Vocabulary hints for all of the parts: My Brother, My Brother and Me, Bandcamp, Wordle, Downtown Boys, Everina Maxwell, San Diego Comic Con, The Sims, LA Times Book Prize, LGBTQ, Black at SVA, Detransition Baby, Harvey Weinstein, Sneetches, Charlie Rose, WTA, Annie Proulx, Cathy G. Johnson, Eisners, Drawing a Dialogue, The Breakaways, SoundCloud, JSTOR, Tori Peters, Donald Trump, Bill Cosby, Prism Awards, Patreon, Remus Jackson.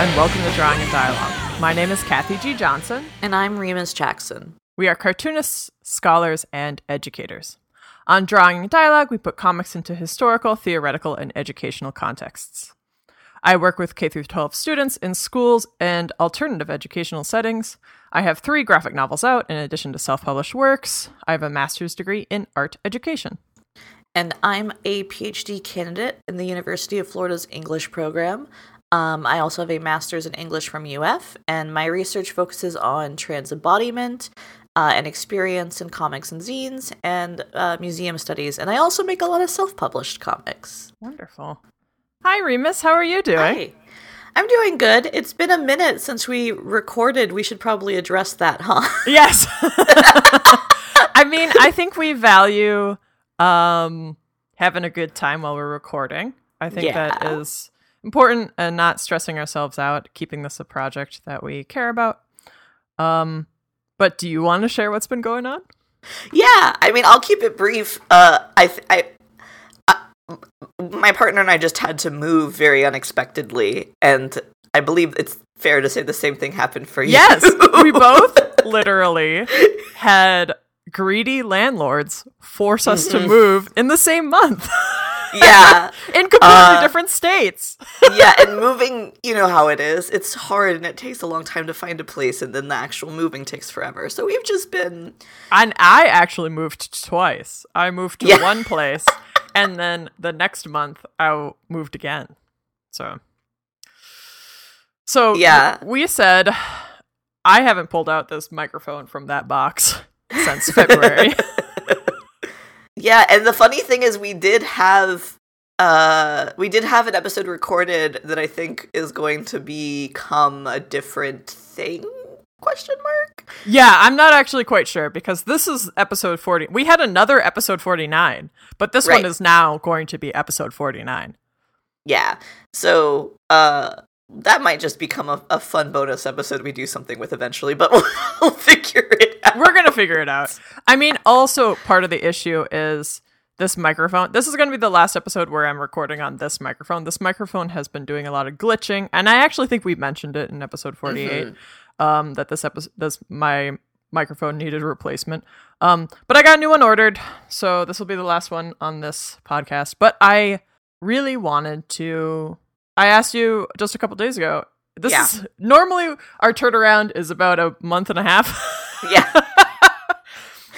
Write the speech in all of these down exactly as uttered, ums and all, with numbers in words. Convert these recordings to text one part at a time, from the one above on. and welcome to Drawing a Dialogue. My name is Cathy G. Johnson. And I'm Remus Jackson. We are cartoonists, scholars, and educators. On Drawing a Dialogue, we put comics into historical, theoretical, and educational contexts. I work with K through twelve students in schools and alternative educational settings. I have three graphic novels out in addition to self-published works. I have a master's degree in art education. And I'm a P H D candidate in the University of Florida's English program. Um, I also have a master's in English from U F, and my research focuses on trans embodiment uh, and experience in comics and zines and uh, museum studies. And I also make a lot of self-published comics. Wonderful. Hi, Remus. How are you doing? Hi. I'm doing good. It's been a minute since we recorded. We should probably address that, huh? Yes. I mean, I think we value... Um, having a good time while we're recording. I think yeah. that is important, and not stressing ourselves out, keeping this a project that we care about. Um, but do you want to share what's been going on? Yeah, I mean, I'll keep it brief. Uh, I, th- I, I, my partner and I just had to move very unexpectedly, and I believe it's fair to say the same thing happened for you. Yes, we both literally had. Greedy landlords force us mm-hmm. to move in the same month. Yeah. In completely uh, different states. Yeah, and moving, you know how it is. It's hard and it takes a long time to find a place, and then the actual moving takes forever. So we've just been... And I actually moved twice. I moved to yeah. one place, and then the next month I moved again. So, so yeah. we said, I haven't pulled out this microphone from that box since February. Yeah, and the funny thing is we did have uh we did have an episode recorded that I think is going to become a different thing, question mark. Yeah, I'm not actually quite sure, because this is episode forty. We had another episode forty-nine, but this right. one is now going to be episode forty-nine. Yeah. So uh that might just become a, a fun bonus episode we do something with eventually, but we'll, we'll figure it out. We're going to figure it out. I mean, also part of the issue is this microphone. This is going to be the last episode where I'm recording on this microphone. This microphone has been doing a lot of glitching, and I actually think we mentioned it in episode forty-eight, mm-hmm. um, that this episode, this my microphone needed replacement. Um, but I got a new one ordered, so this will be the last one on this podcast. But I really wanted to... I asked you just a couple days ago. This yeah. is normally our turnaround is about a month and a half. Yeah.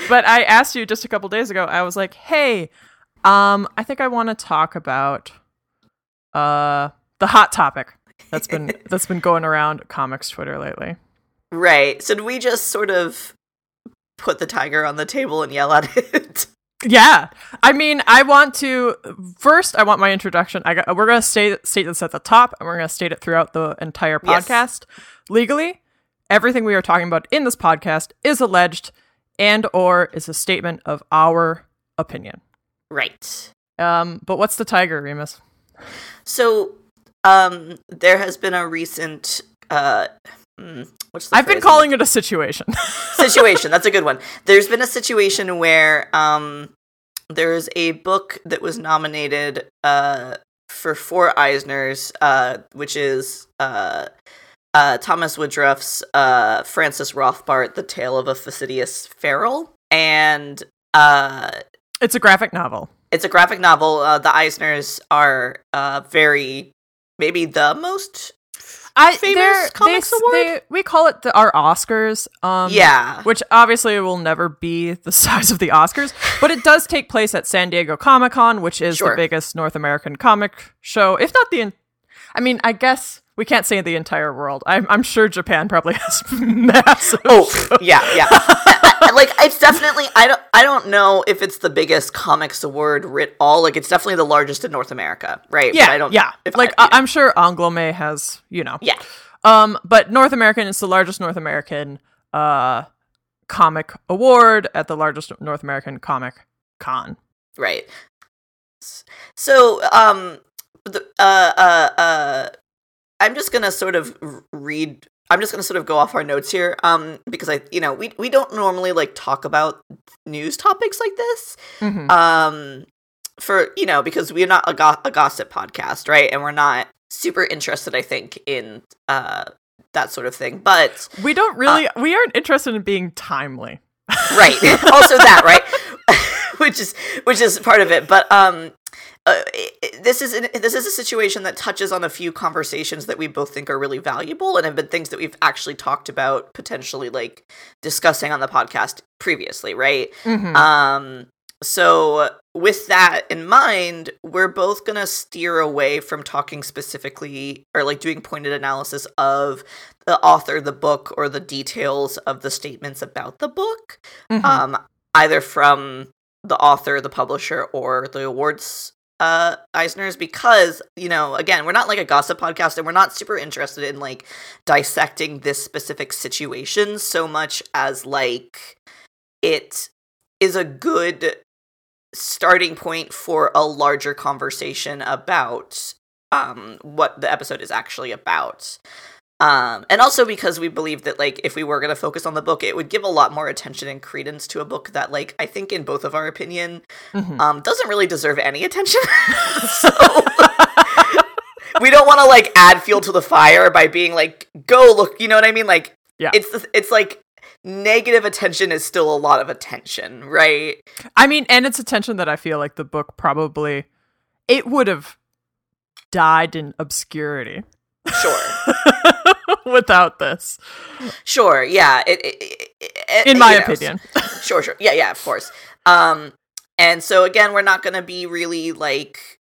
But I asked you just a couple days ago. I was like, "Hey, um, I think I want to talk about uh the hot topic that's been that's been going around comics Twitter lately." Right. So do we just sort of put the tiger on the table and yell at it? Yeah, I mean, I want to first. I want my introduction. I got, we're going to state state this at the top, and we're going to state it throughout the entire podcast. Yes. Legally, everything we are talking about in this podcast is alleged, and or is a statement of our opinion. Right. Um. But what's the tiger, Remus? So, um, there has been a recent uh. What's the I've phrase? been calling it a situation. Situation. That's a good one. There's been a situation where um, there is a book that was nominated uh, for four Eisners, uh, which is uh, uh, Thomas Woodruff's uh, Francis Rothbart, The Tale of a Fastidious Feral. And uh, it's a graphic novel. It's a graphic novel. Uh, the Eisners are uh, very, maybe the most... I famous comics they, award? They, we call it the, our Oscars, um, yeah. which obviously will never be the size of the Oscars, but it does take place at San Diego Comic Con, which is sure. the biggest North American comic show, if not the. In- I mean, I guess we can't say the entire world. I'm, I'm sure Japan probably has massive. Oh shows. yeah, yeah. Like it's definitely. I don't. I don't know if it's the biggest comics award writ all. Like it's definitely the largest in North America, right? Yeah, but I don't. Yeah, if like I, I, I'm sure Anglomé has. You know. Yeah. Um, but North American is the largest North American uh comic award at the largest North American comic con. Right. So um. The, uh, uh, uh, I'm just gonna sort of read. I'm just gonna sort of go off our notes here, um, because I, you know, we we don't normally like talk about news topics like this, mm-hmm. um, for you know, because we're not a, go- a gossip podcast, right? And we're not super interested, I think, in uh, that sort of thing. But we don't really, uh, we aren't interested in being timely. Right. Also that, right? which is which is part of it. But um, uh, it, this is an, this is a situation that touches on a few conversations that we both think are really valuable and have been things that we've actually talked about, potentially like discussing on the podcast previously, right? Mm-hmm. Um, so with that in mind, we're both going to steer away from talking specifically or like doing pointed analysis of the author, the book, or the details of the statements about the book, mm-hmm. um, either from the author, the publisher, or the awards uh, Eisners, because, you know, again, we're not like a gossip podcast and we're not super interested in like dissecting this specific situation so much as like it is a good starting point for a larger conversation about um, what the episode is actually about. Um, and also because we believe that, like, if we were going to focus on the book, it would give a lot more attention and credence to a book that, like, I think in both of our opinion, mm-hmm. um, doesn't really deserve any attention. So we don't want to, like, add fuel to the fire by being like, go look, you know what I mean? Like, yeah. it's it's like negative attention is still a lot of attention, right? I mean, and it's attention that I feel like the book probably, it would have died in obscurity. Sure. Without this. Sure, yeah. It, it, it, In my you know, opinion. Sure, sure. Yeah, yeah, of course. Um, and so, again, we're not going to be really, like,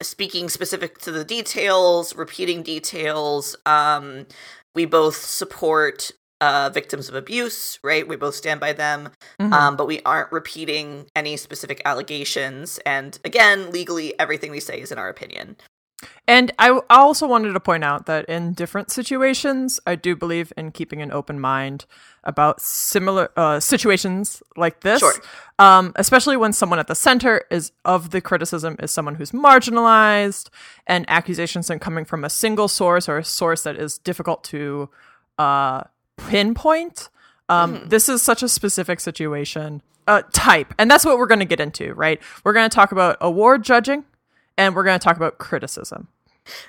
speaking specific to the details, repeating details. Um, we both support uh, victims of abuse, right? We both stand by them. Mm-hmm. Um, but we aren't repeating any specific allegations. And, again, legally, everything we say is in our opinion. And I also wanted to point out that in different situations, I do believe in keeping an open mind about similar uh, situations like this, sure. um, especially when someone at the center is of the criticism is someone who's marginalized and accusations are coming from a single source or a source that is difficult to uh, pinpoint. Um, mm-hmm. This is such a specific situation uh, type, and that's what we're going to get into, right? We're going to talk about award judging. And we're going to talk about criticism.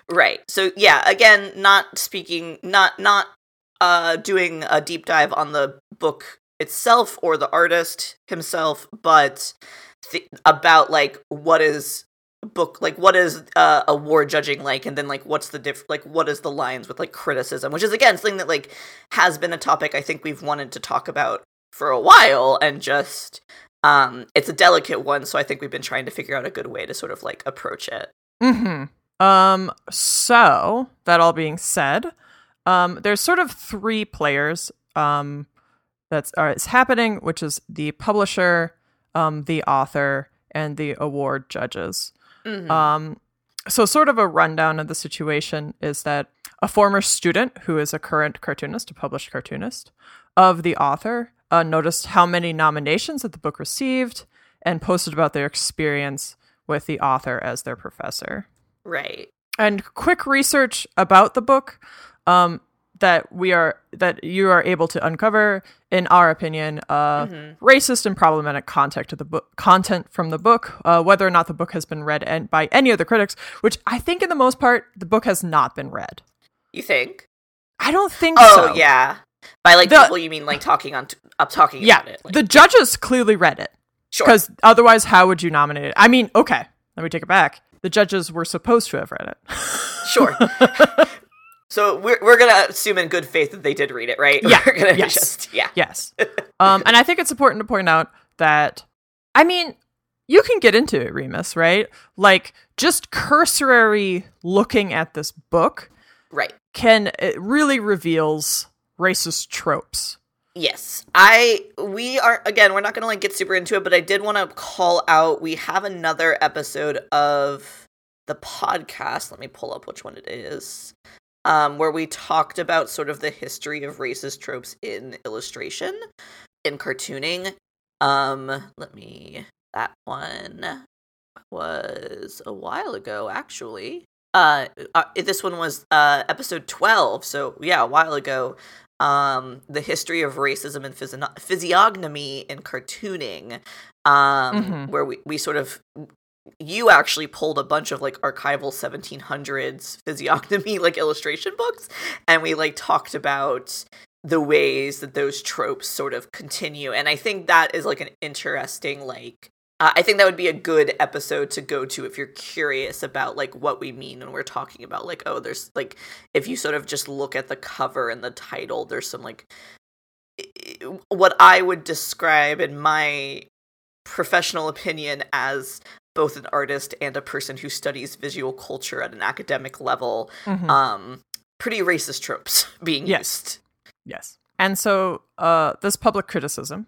Right. So, yeah, again, not speaking, not not uh, doing a deep dive on the book itself or the artist himself, but th- about, like, what is book, like, what is uh, award judging like? And then, like, what's the diff, like, what is the lines with, like, criticism? Which is, again, something that, like, has been a topic I think we've wanted to talk about for a while and just... Um, it's a delicate one, so I think we've been trying to figure out a good way to sort of, like, approach it. Mm-hmm. Um, so, that all being said, um, there's sort of three players um, that's are, it's happening, which is the publisher, um, the author, and the award judges. Mm-hmm. Um, so, sort of a rundown of the situation is that a former student, who is a current cartoonist, a published cartoonist, of the author... Uh, noticed how many nominations that the book received and posted about their experience with the author as their professor. Right. And quick research about the book um, that we are that you are able to uncover, in our opinion, uh, mm-hmm. racist and problematic content of the book, content from the book, uh, whether or not the book has been read and by any of the critics, which I think, in the most part, the book has not been read. You think? I don't think. Oh, so. Oh, yeah. By, like, the, people, you mean, like, talking on t- up talking yeah, about it. Like, the judges clearly read it. Sure. Because otherwise, how would you nominate it? I mean, okay, let me take it back. The judges were supposed to have read it. Sure. So we're we're going to assume in good faith that they did read it, right? Yeah. We're gonna yes. Just, yeah. Yes. um, and I think it's important to point out that, I mean, you can get into it, Remus, right? Like, just cursory looking at this book. Right. Can, it really reveals... racist tropes. Yes. I, we are, again, we're not going to, like, get super into it, but I did want to call out, we have another episode of the podcast, let me pull up which one it is, um, where we talked about sort of the history of racist tropes in illustration, in cartooning. Um, let me, that one was a while ago, actually. Uh, uh, this one was uh, episode twelve, so yeah, a while ago. Um, the history of racism and physio- physiognomy in cartooning, um, mm-hmm. where we, we sort of you actually pulled a bunch of like archival seventeen hundreds physiognomy like illustration books, and we like talked about the ways that those tropes sort of continue. And I think that is like an interesting like uh, I think that would be a good episode to go to if you're curious about like what we mean when we're talking about like, oh, there's like, if you sort of just look at the cover and the title, there's some like what I would describe in my professional opinion as both an artist and a person who studies visual culture at an academic level, mm-hmm. um, pretty racist tropes being yes. used. Yes. And so uh, this public criticism,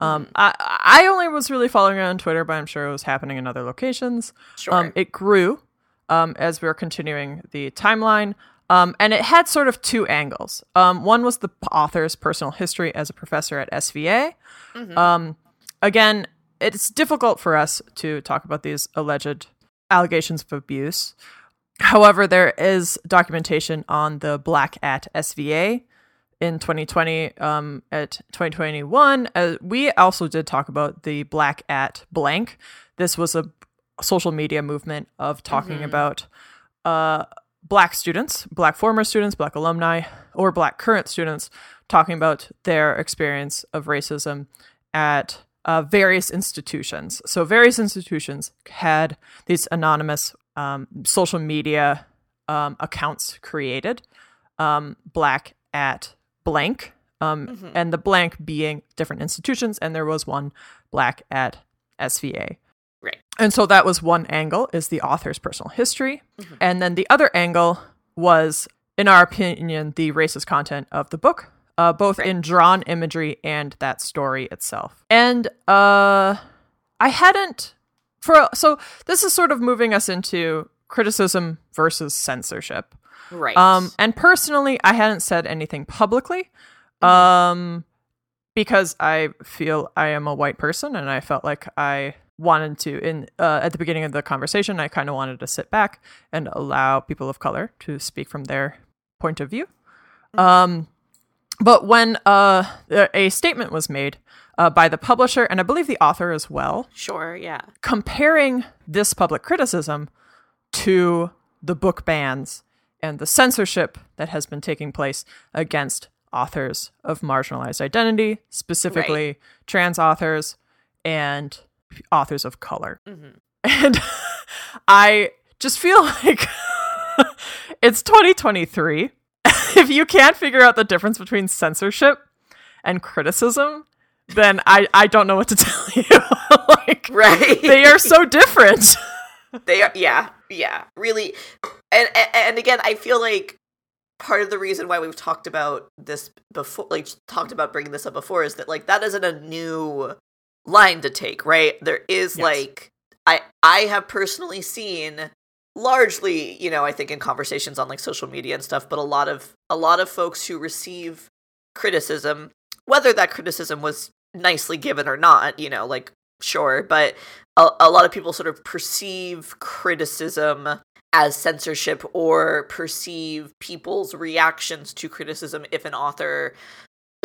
um, mm. I, I only was really following it on Twitter, but I'm sure it was happening in other locations. Sure. Um, it grew um, as we were continuing the timeline. Um, and it had sort of two angles. Um, one was the author's personal history as a professor at S V A. Mm-hmm. Um, again, it's difficult for us to talk about these alleged allegations of abuse. However, there is documentation on the Black at S V A in twenty twenty. Um, at twenty twenty-one, uh, we also did talk about the Black at blank. This was a social media movement of talking mm-hmm. about uh, Black students, Black former students, Black alumni, or Black current students, talking about their experience of racism at Uh, various institutions. So various institutions had these anonymous um, social media um, accounts created, um, Black at blank, um, mm-hmm. and the blank being different institutions, and there was one Black at S V A. Right. And so that was one angle, is the author's personal history. Mm-hmm. And then the other angle was, in our opinion, the racist content of the book. Uh, both right. in drawn imagery and that story itself. And uh, I hadn't... for So this is sort of moving us into criticism versus censorship. Right. Um, and personally, I hadn't said anything publicly um, because I feel I am a white person, and I felt like I wanted to... in uh, at the beginning of the conversation, I kind of wanted to sit back and allow people of color to speak from their point of view. Mm-hmm. Um But when uh, a statement was made uh, by the publisher, and I believe the author as well. Sure, yeah. Comparing this public criticism to the book bans and the censorship that has been taking place against authors of marginalized identity, specifically right. trans authors and authors of color. Mm-hmm. And I just feel like it's twenty twenty-three. If you can't figure out the difference between censorship and criticism, then I, I don't know what to tell you. Like, right. They are so different. They are, yeah, yeah, really. And, and and again, I feel like part of the reason why we've talked about this before, like talked about bringing this up before, is that like that isn't a new line to take, right? There is yes. like I I have personally seen. Largely, you know, I think in conversations on like social media and stuff, but a lot of a lot of folks who receive criticism, whether that criticism was nicely given or not, you know, like sure, but a, a lot of people sort of perceive criticism as censorship, or perceive people's reactions to criticism if an author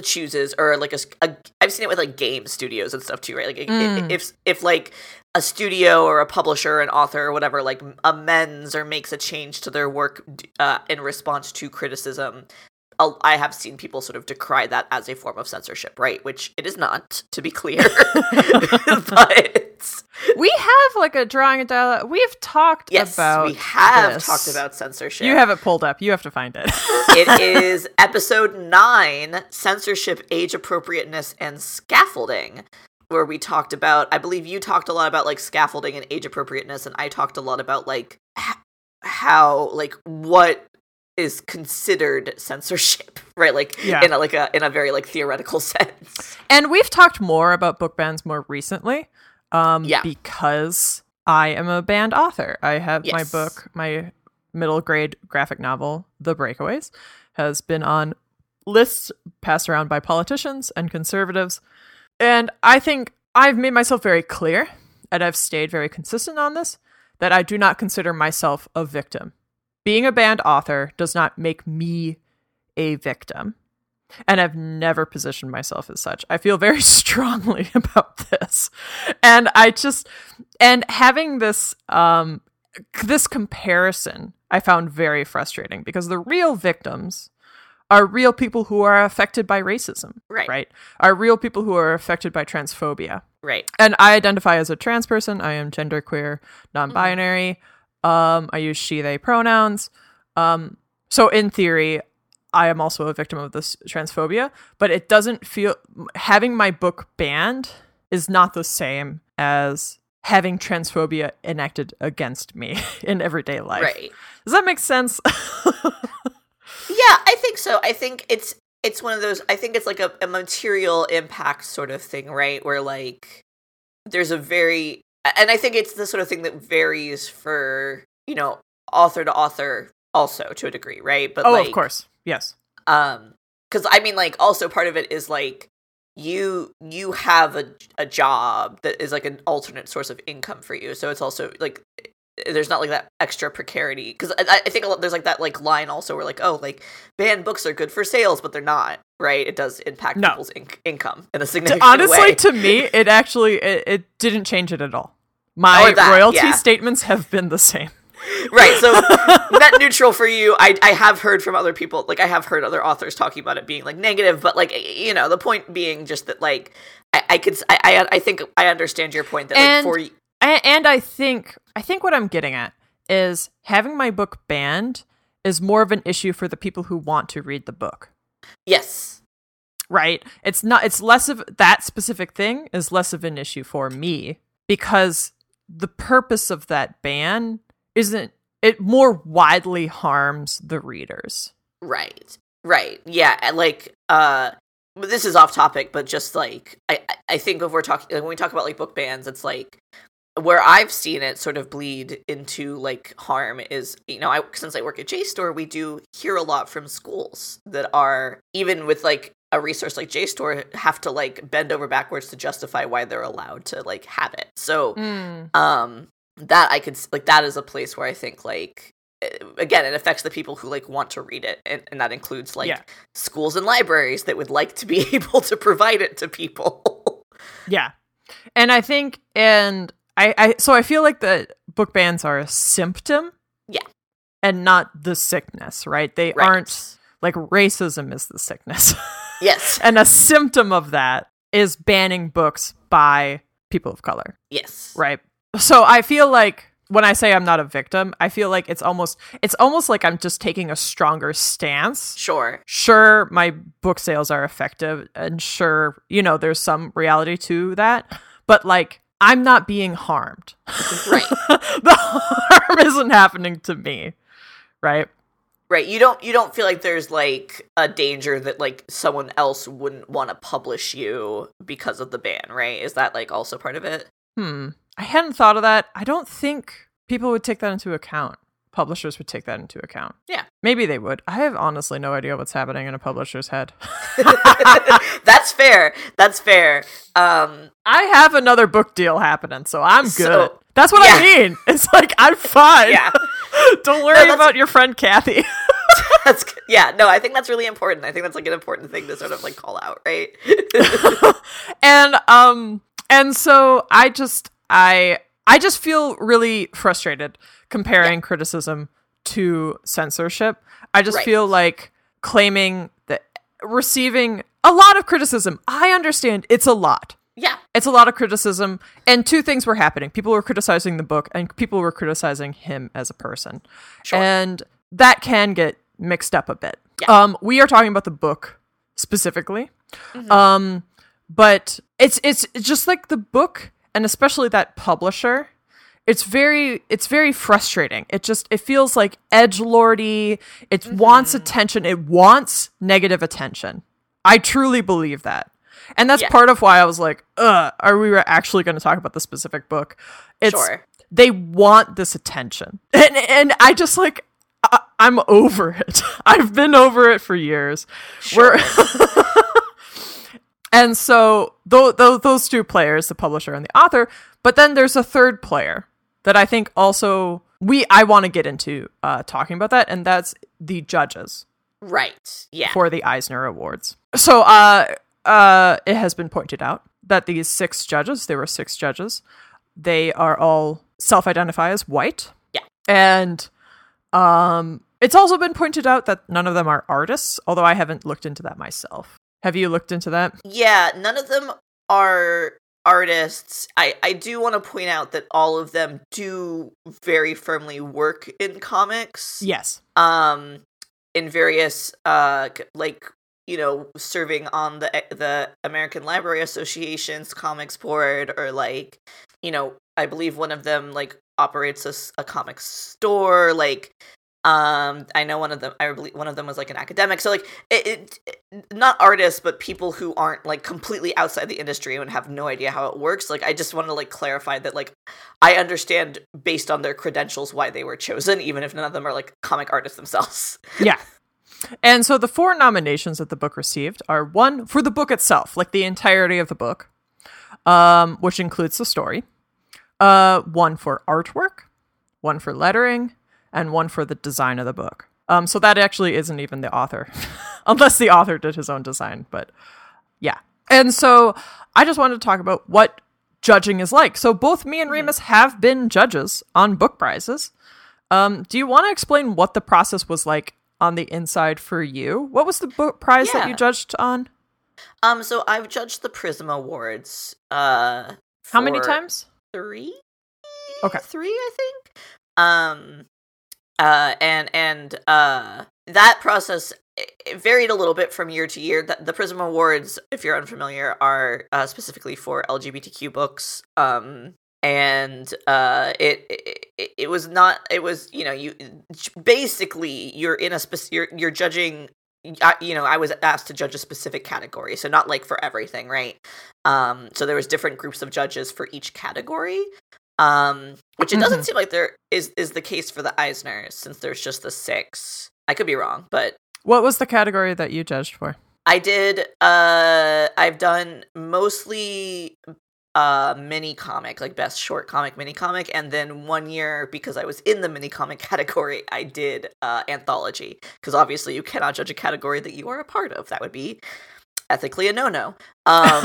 chooses, or like a, a I've seen it with like game studios and stuff too, right? Like mm. if if like a studio or a publisher, an author or whatever, like amends or makes a change to their work uh, in response to criticism, I'll, I have seen people sort of decry that as a form of censorship, right? Which it is not, to be clear. But we have like a drawing a dialogue. We've talked yes, about we have this. talked about censorship. You have it pulled up. You have to find it. It is episode nine, Censorship, Age Appropriateness, and Scaffolding, where we talked about, I believe you talked a lot about like scaffolding and age appropriateness, and I talked a lot about like h- how, like what is considered censorship, right? Like yeah. in a, like a, in a very like theoretical sense. And we've talked more about book bans more recently. Um, yeah. Because I am a banned author. I have yes. my book, my middle grade graphic novel, The Breakaways, has been on lists passed around by politicians and conservatives. And I think I've made myself very clear, and I've stayed very consistent on this, that I do not consider myself a victim. Being a banned author does not make me a victim. And I've never positioned myself as such. I feel very strongly about this. And I just, And having this um this comparison, I found very frustrating, because the real victims are real people who are affected by racism, right? Right? Are real people who are affected by transphobia, right? And I identify as a trans person. I am genderqueer, non-binary. Mm-hmm. Um, I use she/they pronouns. Um, so in theory, I am also a victim of this transphobia, but it doesn't feel having my book banned is not the same as having transphobia enacted against me in everyday life. Right? Does that make sense? Yeah, I think so. I think it's it's one of those, I think it's like a, a material impact sort of thing, right? Where like there's a very, and I think it's the sort of thing that varies for, you know, author to author also to a degree, right? But oh, like, of course. Yes. Um, because I mean, like also part of it is like you you have a, a job that is like an alternate source of income for you. So it's also like, there's not like that extra precarity, because I, I think a lot, there's like that like line also where like, oh, like banned books are good for sales, but they're not, right? It does impact no. people's in- income in a significant honestly, way. Honestly, to me, it actually it, it didn't change it at all. My oh, that, royalty yeah. statements have been the same, right? So net neutral for you. I I have heard from other people, like I have heard other authors talking about it being like negative, but like you know, the point being just that like I, I could I, I I think I understand your point that and- like for. And I think I think what I'm getting at is having my book banned is more of an issue for the people who want to read the book. Yes. Right? It's not. It's less of that specific thing is less of an issue for me, because the purpose of that ban isn't it more widely harms the readers. Right. Right. Yeah. Like, uh, this is off topic, but just like I, I think if we're talking like, when we talk about like book bans, it's like. Where I've seen it sort of bleed into like harm is, you know, I since I work at JSTOR, we do hear a lot from schools that are, even with like a resource like JSTOR, have to like bend over backwards to justify why they're allowed to like have it. So mm. um, that I could like that is a place where I think like, again, it affects the people who like want to read it, and, and that includes like yeah. schools and libraries that would like to be able to provide it to people. yeah, and I think and. I, I so I feel like the book bans are a symptom, yeah, and not the sickness, right? They right. aren't like racism is the sickness, yes, and a symptom of that is banning books by people of color, yes, right. So I feel like when I say I'm not a victim, I feel like it's almost it's almost like I'm just taking a stronger stance. Sure, sure, my book sales are effective, and sure, you know, there's some reality to that, but like. I'm not being harmed. Right. The harm isn't happening to me. Right? Right. You don't you don't feel like there's like a danger that like someone else wouldn't want to publish you because of the ban, right? Is that like also part of it? Hmm. I hadn't thought of that. I don't think people would take that into account. Publishers would take that into account. Yeah. Maybe they would. I have honestly no idea what's happening in a publisher's head. That's fair. That's fair. Um, I have another book deal happening, so I'm good. So, that's what yeah. I mean. It's like, I'm fine. Yeah. Don't worry no, about your friend, Cathy. That's yeah. No, I think that's really important. I think that's like an important thing to sort of like call out, right? and um, and so I just, I... I just feel really frustrated comparing yeah. criticism to censorship. I just right. feel like claiming that receiving a lot of criticism. I understand it's a lot. Yeah. It's a lot of criticism. And two things were happening. People were criticizing the book and people were criticizing him as a person. Sure. And that can get mixed up a bit. Yeah. Um, we are talking about the book specifically. Mm-hmm. Um, but it's it's just like the book... And especially that publisher, it's very, it's very frustrating. It just, it feels like edgelordy. It mm-hmm. wants attention. It wants negative attention. I truly believe that. And that's yeah. part of why I was like, ugh, are we actually going to talk about the specific book? It's, sure. They want this attention. And, and I just like, I, I'm over it. I've been over it for years. Sure. We're... And so th- th- those two players, the publisher and the author, but then there's a third player that I think also we I want to get into uh, talking about that, and that's the judges, right? Yeah, for the Eisner Awards. So uh, uh, it has been pointed out that these six judges, there were six judges, they are all self-identify as white. Yeah. And um, it's also been pointed out that none of them are artists, although I haven't looked into that myself. Have you looked into that? Yeah, none of them are artists. I, I do want to point out that all of them do very firmly work in comics. Yes. Um, in various, uh, like, you know, serving on the the American Library Association's comics board, or like, you know, I believe one of them like operates a, a comic store. Like, um, I know one of them. I believe one of them was like an academic. So like, it, it not artists, but people who aren't like completely outside the industry and have no idea how it works. Like, I just want to like clarify that like I understand based on their credentials why they were chosen, even if none of them are like comic artists themselves. Yeah. And so the four nominations that the book received are one for the book itself, like the entirety of the book, um, which includes the story, uh, one for artwork, one for lettering, and one for the design of the book. Um, so that actually isn't even the author, unless the author did his own design. But yeah. And so I just wanted to talk about what judging is like. So both me and Remus have been judges on book prizes. Um, do you want to explain what the process was like on the inside for you? What was the book prize yeah. that you judged on? Um, so I've judged the Prism Awards. Uh, How many times? Three. Okay, three, I think. Um, uh, and and uh, that process it varied a little bit from year to year. The, the Prism Awards, if you're unfamiliar, are uh, specifically for L G B T Q books. Um. And uh, it, it it was not it was you know you basically you're in a specific you're, you're judging you know I was asked to judge a specific category, so not like for everything, right? Um, so there was different groups of judges for each category, um, which it doesn't mm-hmm. seem like there is is the case for the Eisners, since there's just the six. I could be wrong, but what was the category that you judged for? I did. Uh, I've done mostly. Uh, mini comic, like best short comic, mini comic, and then one year because I was in the mini comic category, I did uh, anthology, because obviously you cannot judge a category that you are a part of. That would be ethically a no-no. Um,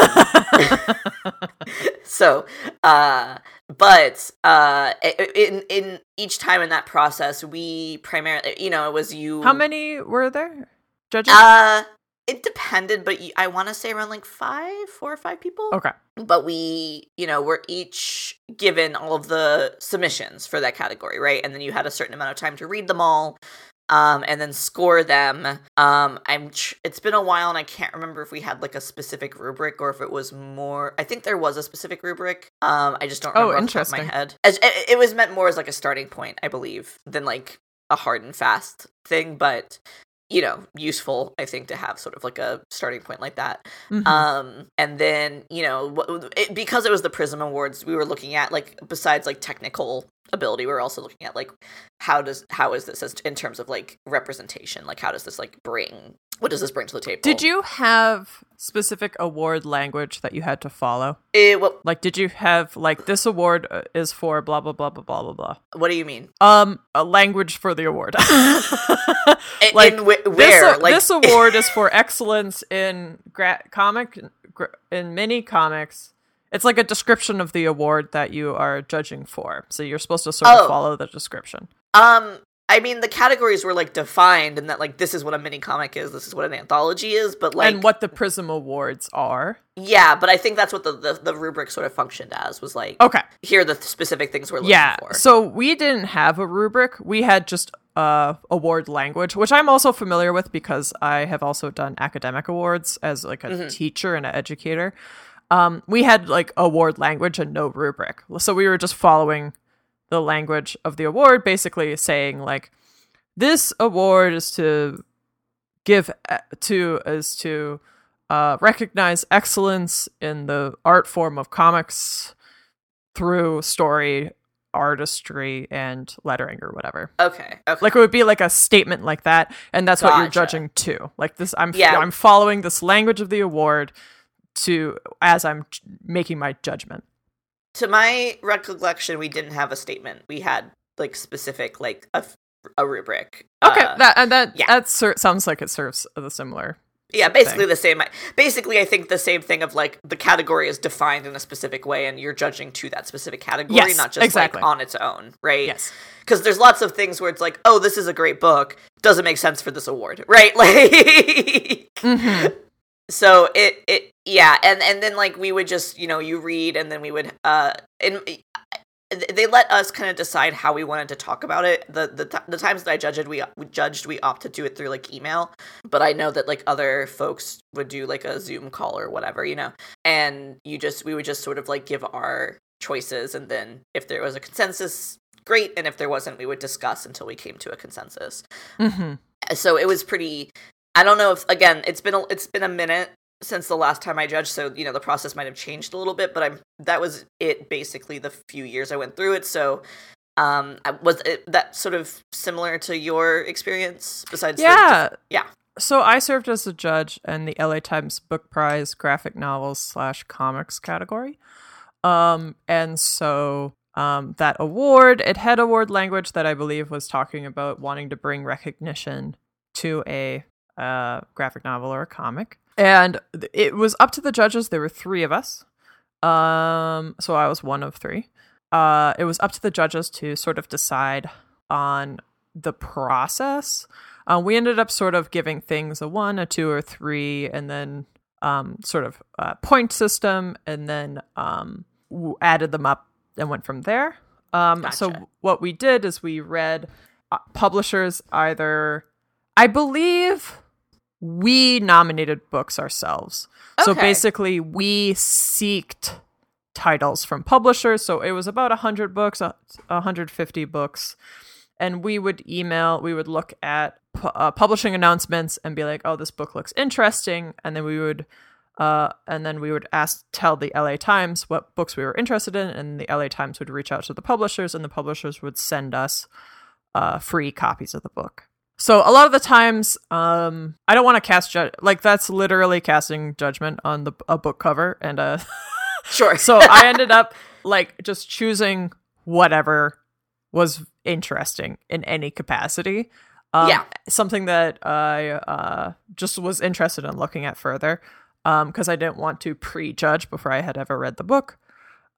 so, uh, but uh, in in each time in that process, we primarily, you know, it was you. How many were there judges? Uh, It depended, but I want to say around like five, four or five people. Okay. But we, you know, were each given all of the submissions for that category, right? And then you had a certain amount of time to read them all, um, and then score them. Um, I'm. Tr- it's been a while, and I can't remember if we had like a specific rubric or if it was more. I think there was a specific rubric. Um, I just don't remember oh, off the top of my head. As, it, it was meant more as like a starting point, I believe, than like a hard and fast thing, but. You know, useful, I think, to have sort of like a starting point like that. Mm-hmm. Um, and then, you know, it, because it was the Prism Awards, we were looking at like, besides like technical ability, we were also looking at like, how does, how is this as, in terms of like representation? Like, how does this like bring, what does this bring to the table? Did you have specific award language that you had to follow? It, well, like, did you have like, this award is for blah, blah, blah, blah, blah, blah, blah. What do you mean? Um, a language for the award. Like, in wh- where? This, like, this award is for excellence in gra- comic, gra- in mini comics. It's like a description of the award that you are judging for. So you're supposed to sort oh. of follow the description. Um, I mean, the categories were like defined, and that like this is what a mini comic is, this is what an anthology is, but like and what the Prism Awards are. Yeah, but I think that's what the the, the rubric sort of functioned as, was like okay, here are the specific things we're looking yeah. for. So we didn't have a rubric. We had just uh award language, which I'm also familiar with because I have also done academic awards as like a mm-hmm. teacher and an educator. Um, we had like award language and no rubric, so we were just following the language of the award, basically saying like, this award is to give to is to uh, recognize excellence in the art form of comics through story, artistry, and lettering or whatever. Okay. Okay. Like it would be like a statement like that, and that's gotcha. What you're judging too. Like this, I'm yeah. I'm following this language of the award to as I'm j- making my judgment. To my recollection, we didn't have a statement. We had like specific, like a, a rubric. Okay, uh, that and that yeah. that ser- sounds like it serves the similar Yeah, basically thing. the same. Basically, I think the same thing of, like, the category is defined in a specific way, and you're judging to that specific category, yes, not just, exactly. like, on its own, right? Yes. Because there's lots of things where it's like, oh, this is a great book. Doesn't make sense for this award, right? Like... mm-hmm. So it, it, yeah, and, and then, like, we would just, you know, you read, and then we would, uh, and they let us kind of decide how we wanted to talk about it. The, the, th- the times that I judged, we, we judged, we opted to do it through, like, email, but I know that, like, other folks would do, like, a Zoom call or whatever, you know, and you just, we would just sort of, like, give our choices, and then if there was a consensus, great, and if there wasn't, we would discuss until we came to a consensus. Mm-hmm. So it was pretty... I don't know if, again, it's been a, it's been a minute since the last time I judged, so, you know, the process might have changed a little bit, but I'm that was it basically the few years I went through it, so um, I, was it, that sort of similar to your experience? Besides, Yeah. The, yeah. So I served as a judge in the L A Times Book Prize graphic novels slash comics category, um, and so... Um, that award, it had award language that I believe was talking about wanting to bring recognition to a uh, graphic novel or a comic. And th- it was up to the judges. There were three of us. Um, so I was one of three. Uh, it was up to the judges to sort of decide on the process. Uh, we ended up sort of giving things a one, a two, or three, and then um, sort of a point system, and then um, added them up and went from there. Um, gotcha. So what we did is we read uh, publishers either... I believe we nominated books ourselves. Okay. So basically we seeked titles from publishers. So it was about one hundred books, uh, one hundred fifty books. And we would email, we would look at pu- uh, publishing announcements and be like, oh, this book looks interesting. And then we would... Uh, and then we would ask, tell the L A Times what books we were interested in, and the L A Times would reach out to the publishers, and the publishers would send us uh, free copies of the book. So a lot of the times, um, I don't want to cast ju- like that's literally casting judgment on the a book cover, and uh, sure. So I ended up like just choosing whatever was interesting in any capacity. Um, yeah, something that I uh, just was interested in looking at further. Because um, I didn't want to prejudge before I had ever read the book.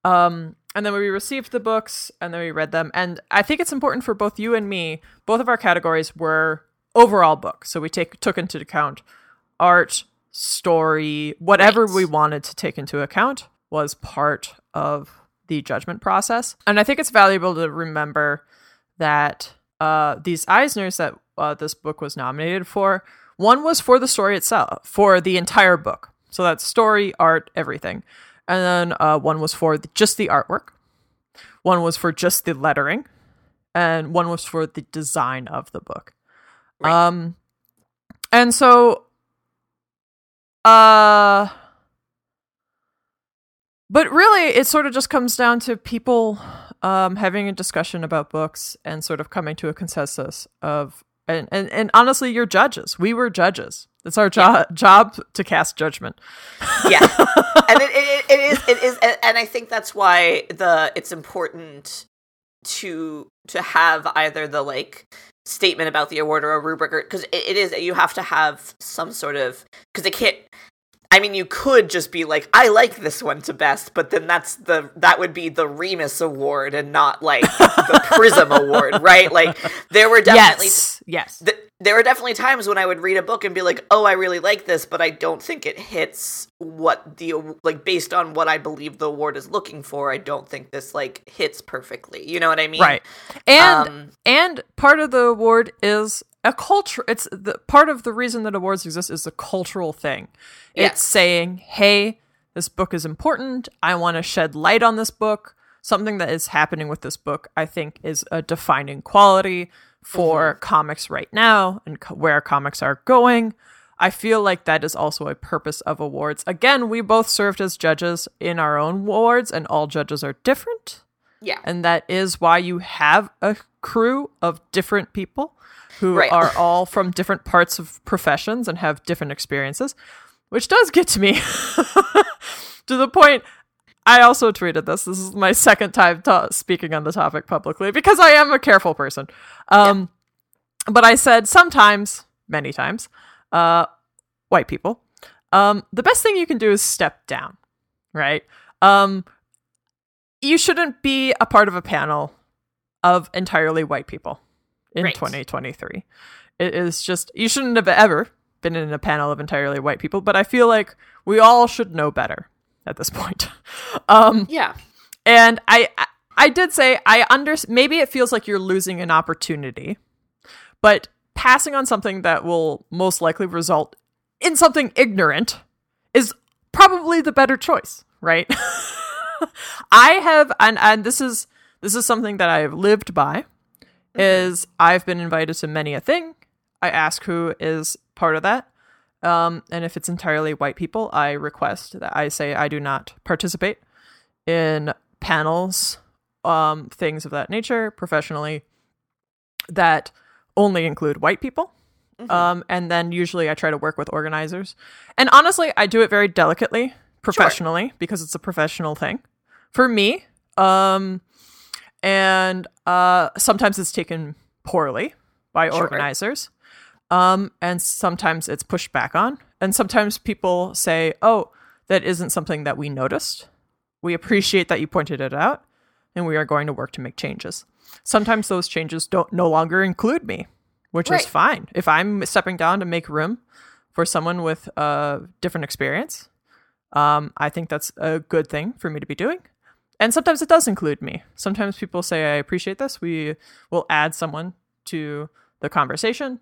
Um, and then we received the books, and then we read them. And I think it's important for both you and me, both of our categories were overall books. So we take took into account art, story, whatever right. we wanted to take into account was part of the judgment process. And I think it's valuable to remember that uh, these Eisners that uh, this book was nominated for, one was for the story itself, for the entire book. So that's story, art, everything. And then uh, one was for the, just the artwork. One was for just the lettering. And one was for the design of the book. Right. Um, and so... Uh, but really, it sort of just comes down to people um, having a discussion about books and sort of coming to a consensus of... And, and, and honestly, you're judges. We were judges. It's our jo- yeah. job to cast judgment. Yeah, and it, it, it is. It is, and I think that's why the it's important to to have either the like statement about the award or a rubric, because it, it is you have to have some sort of because it can't. I mean, you could just be like, I like this one to best, but then that's the that would be the Remus Award and not like the Prism Award, right? Like there were definitely yes, yes. Th- there were definitely times when I would read a book and be like, oh, I really like this, but I don't think it hits what the like based on what I believe the award is looking for. I don't think this like hits perfectly. You know what I mean? Right. And um, and part of the award is. A culture, it's the part of the reason that awards exist is the cultural thing. Yes. It's saying, hey, this book is important. I want to shed light on this book. Something that is happening with this book, I think, is a defining quality for mm-hmm. comics right now and co- where comics are going. I feel like that is also a purpose of awards. Again, we both served as judges in our own awards, and all judges are different. Yeah. And that is why you have a crew of different people who right. are all from different parts of professions and have different experiences, which does get to me to the point. I also tweeted this. This is my second time ta- speaking on the topic publicly because I am a careful person. Um, yeah. But I said sometimes, many times, uh, white people, um, the best thing you can do is step down, right? Um, you shouldn't be a part of a panel of entirely white people in right. twenty twenty-three. It is just, you shouldn't have ever been in a panel of entirely white people, but I feel like we all should know better at this point. um, yeah. And I, I, I did say, I under, maybe it feels like you're losing an opportunity, but passing on something that will most likely result in something ignorant is probably the better choice, right? I have, and, and this is, this is something that I've lived by, is I've been invited to many a thing. I ask who is part of that. Um, and if it's entirely white people, I request that I say I do not participate in panels, um, things of that nature, professionally, that only include white people. Mm-hmm. Um, and then usually I try to work with organizers. And honestly, I do it very delicately, professionally, sure. because it's a professional thing for me. Um, and uh, sometimes it's taken poorly by sure. organizers. Um, and sometimes it's pushed back on. And sometimes people say, oh, that isn't something that we noticed. We appreciate that you pointed it out, and we are going to work to make changes. Sometimes those changes don't no longer include me, which right. is fine. If I'm stepping down to make room for someone with a different experience, um, I think that's a good thing for me to be doing. And sometimes it does include me. Sometimes people say, I appreciate this. We will add someone to the conversation,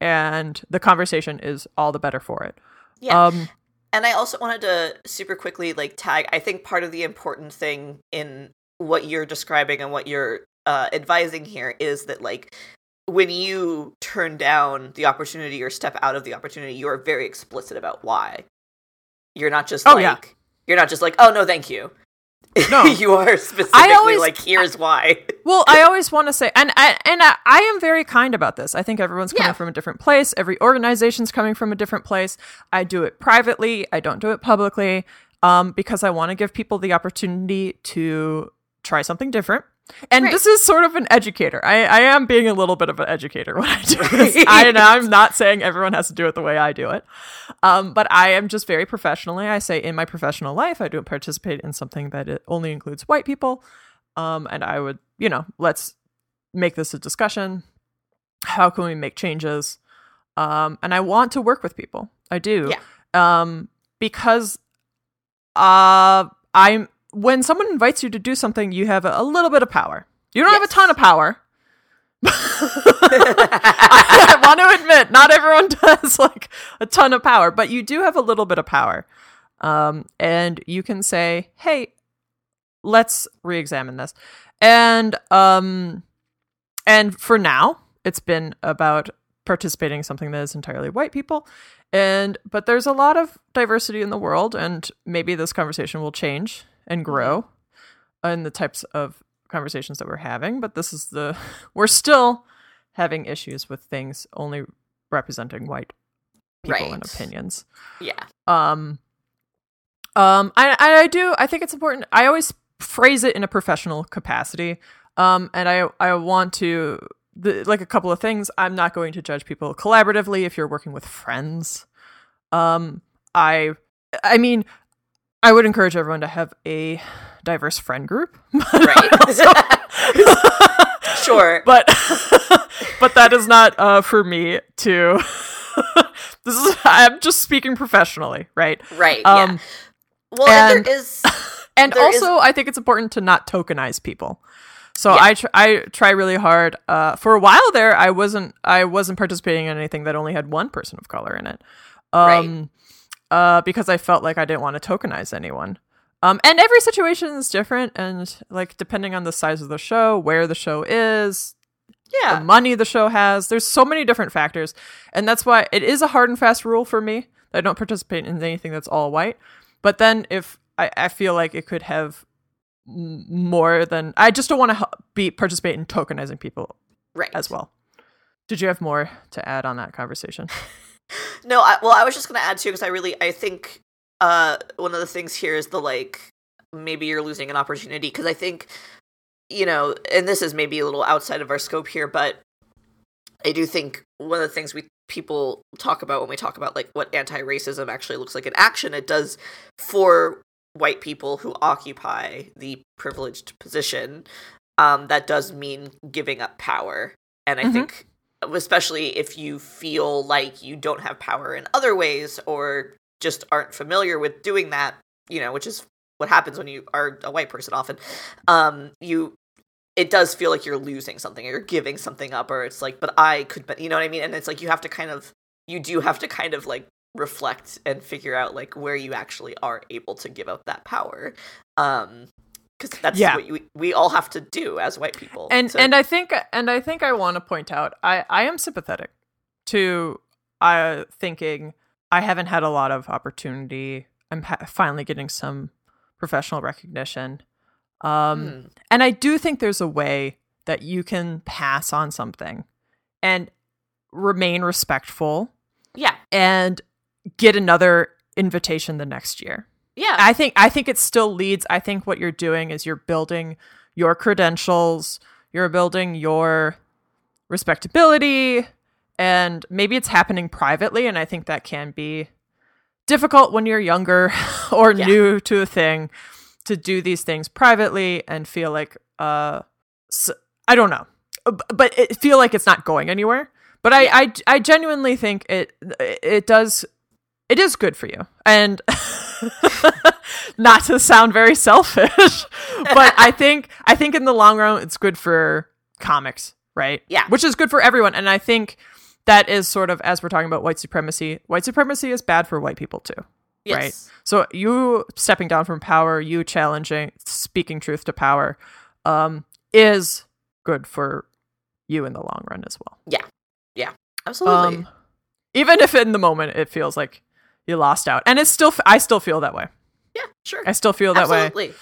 and the conversation is all the better for it. Yeah. Um, and I also wanted to super quickly like tag, I think part of the important thing in what you're describing and what you're uh, advising here is that like when you turn down the opportunity or step out of the opportunity, you are very explicit about why. You're not just oh, like, yeah. you're not just like, oh, no, thank you. No, you are specifically always, like, here's I, why. Well, I always want to say, and I, and I, I am very kind about this. I think everyone's coming yeah. from a different place. Every organization's coming from a different place. I do it privately. I don't do it publicly, um, because I want to give people the opportunity to try something different. And right. this is sort of an educator. I, I am being a little bit of an educator when I do this. I, I'm not saying everyone has to do it the way I do it. Um, but I am just very professionally. I say in my professional life, I don't participate in something that it only includes white people. Um, and I would, you know, let's make this a discussion. How can we make changes? Um, and I want to work with people. I do. Yeah. Um, because uh, I'm... when someone invites you to do something, you have a little bit of power. You don't yes. have a ton of power. I, I want to admit, not everyone does like a ton of power, but you do have a little bit of power. Um, and you can say, hey, let's re-examine this. And, um, and for now, it's been about participating in something that is entirely white people. And, but there's a lot of diversity in the world, and maybe this conversation will change and grow in the types of conversations that we're having. But this is the, we're still having issues with things only representing white people right. and opinions. Yeah. Um, um, I, I do, I think it's important. I always phrase it in a professional capacity. Um, and I, I want to, the, like a couple of things. I'm not going to judge people collaboratively if you're working with friends. Um, I, I mean, I would encourage everyone to have a diverse friend group. Right. Also, sure. But but that is not uh, for me to... this is I'm just speaking professionally, right? Right, um, yeah. Well, and, and there is... And there also, is... I think it's important to not tokenize people. So yeah. I, tr- I try really hard. Uh, for a while there, I wasn't I wasn't participating in anything that only had one person of color in it. Um, right. Uh, because I felt like I didn't want to tokenize anyone. Um, and every situation is different, and like depending on the size of the show, where the show is, yeah, the money the show has, there's so many different factors, and that's why it is a hard and fast rule for me that I don't participate in anything that's all white. But then if I, I feel like it could have more than, I just don't want to be participate in tokenizing people right. as well. Did you have more to add on that conversation? No, I, well, I was just going to add, too, because I really, I think uh, one of the things here is the, like, maybe you're losing an opportunity, because I think, you know, and this is maybe a little outside of our scope here, but I do think one of the things we people talk about when we talk about like what anti-racism actually looks like in action. It does for white people who occupy the privileged position. Um, that does mean giving up power. And I mm-hmm. think especially if you feel like you don't have power in other ways or just aren't familiar with doing that, you know, which is what happens when you are a white person often, um, you it does feel like you're losing something or you're giving something up, or it's like, but I could, but you know what I mean? And it's like you have to kind of, you do have to kind of like reflect and figure out like where you actually are able to give up that power. Um Because that's yeah. what you, we all have to do as white people. And so. and I think and I think I want to point out I, I am sympathetic to uh, thinking I haven't had a lot of opportunity. I'm ha- finally getting some professional recognition, um, mm. and I do think there's a way that you can pass on something and remain respectful. Yeah, and get another invitation the next year. Yeah, I think I think it still leads. I think what you're doing is you're building your credentials, you're building your respectability, and maybe it's happening privately. And I think that can be difficult when you're younger or yeah. new to a thing to do these things privately and feel like uh, I don't know, but it feel like it's not going anywhere. But I, yeah. I, I genuinely think it it does. It is good for you. And not to sound very selfish, but I think I think in the long run, it's good for comics, right? Yeah. Which is good for everyone. And I think that is sort of, as we're talking about white supremacy, white supremacy is bad for white people too, yes. right? So you stepping down from power, you challenging, speaking truth to power um, is good for you in the long run as well. Yeah. Yeah. Absolutely. Um, even if in the moment it feels like you lost out, and it's still I still feel that way. Yeah, sure. I still feel that Absolutely. way.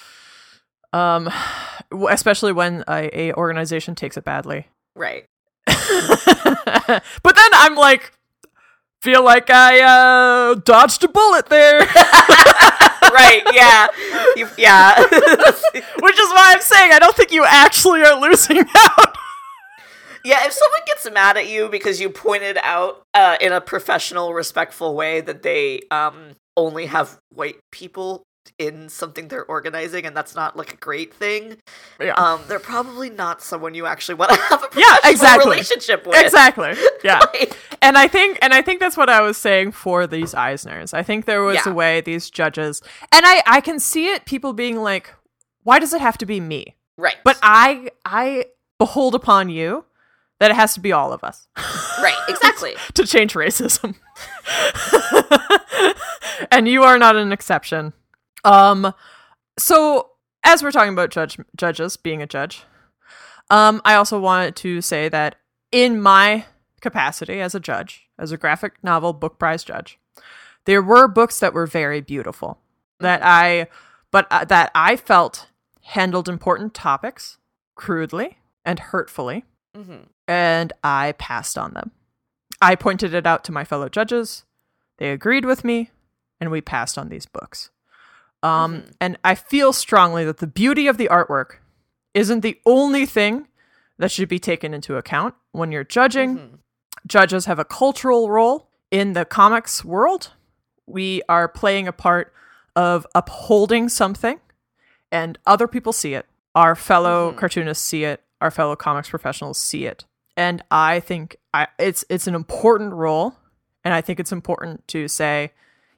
Um, especially when a, a organization takes it badly. Right. But then I'm like, feel like I uh, dodged a bullet there. Right. Yeah. You, yeah. Which is why I'm saying I don't think you actually are losing out. Yeah, if someone gets mad at you because you pointed out uh, in a professional, respectful way that they um, only have white people in something they're organizing, and that's not like a great thing, yeah. um, they're probably not someone you actually want to have a professional yeah, exactly. relationship with. Exactly. Yeah. like, and I think, and I think that's what I was saying for these Eisners. I think there was yeah. a way these judges, and I, I can see it. People being like, "Why does it have to be me?" Right. But I, I behold upon you. That it has to be all of us. Right, exactly. To change racism. And you are not an exception. Um, so, as we're talking about judge- judges, being a judge, um, I also wanted to say that in my capacity as a judge, as a graphic novel book prize judge, there were books that were very beautiful. That I, but uh, that I felt handled important topics crudely and hurtfully. Mm-hmm. And I passed on them. I pointed it out to my fellow judges. They agreed with me, and we passed on these books. Um, mm-hmm. And I feel strongly that the beauty of the artwork isn't the only thing that should be taken into account when you're judging. Mm-hmm. Judges have a cultural role in the comics world. We are playing a part of upholding something, and other people see it. Our fellow mm-hmm. cartoonists see it. Our fellow comics professionals see it. And I think I, it's it's an important role. And I think it's important to say,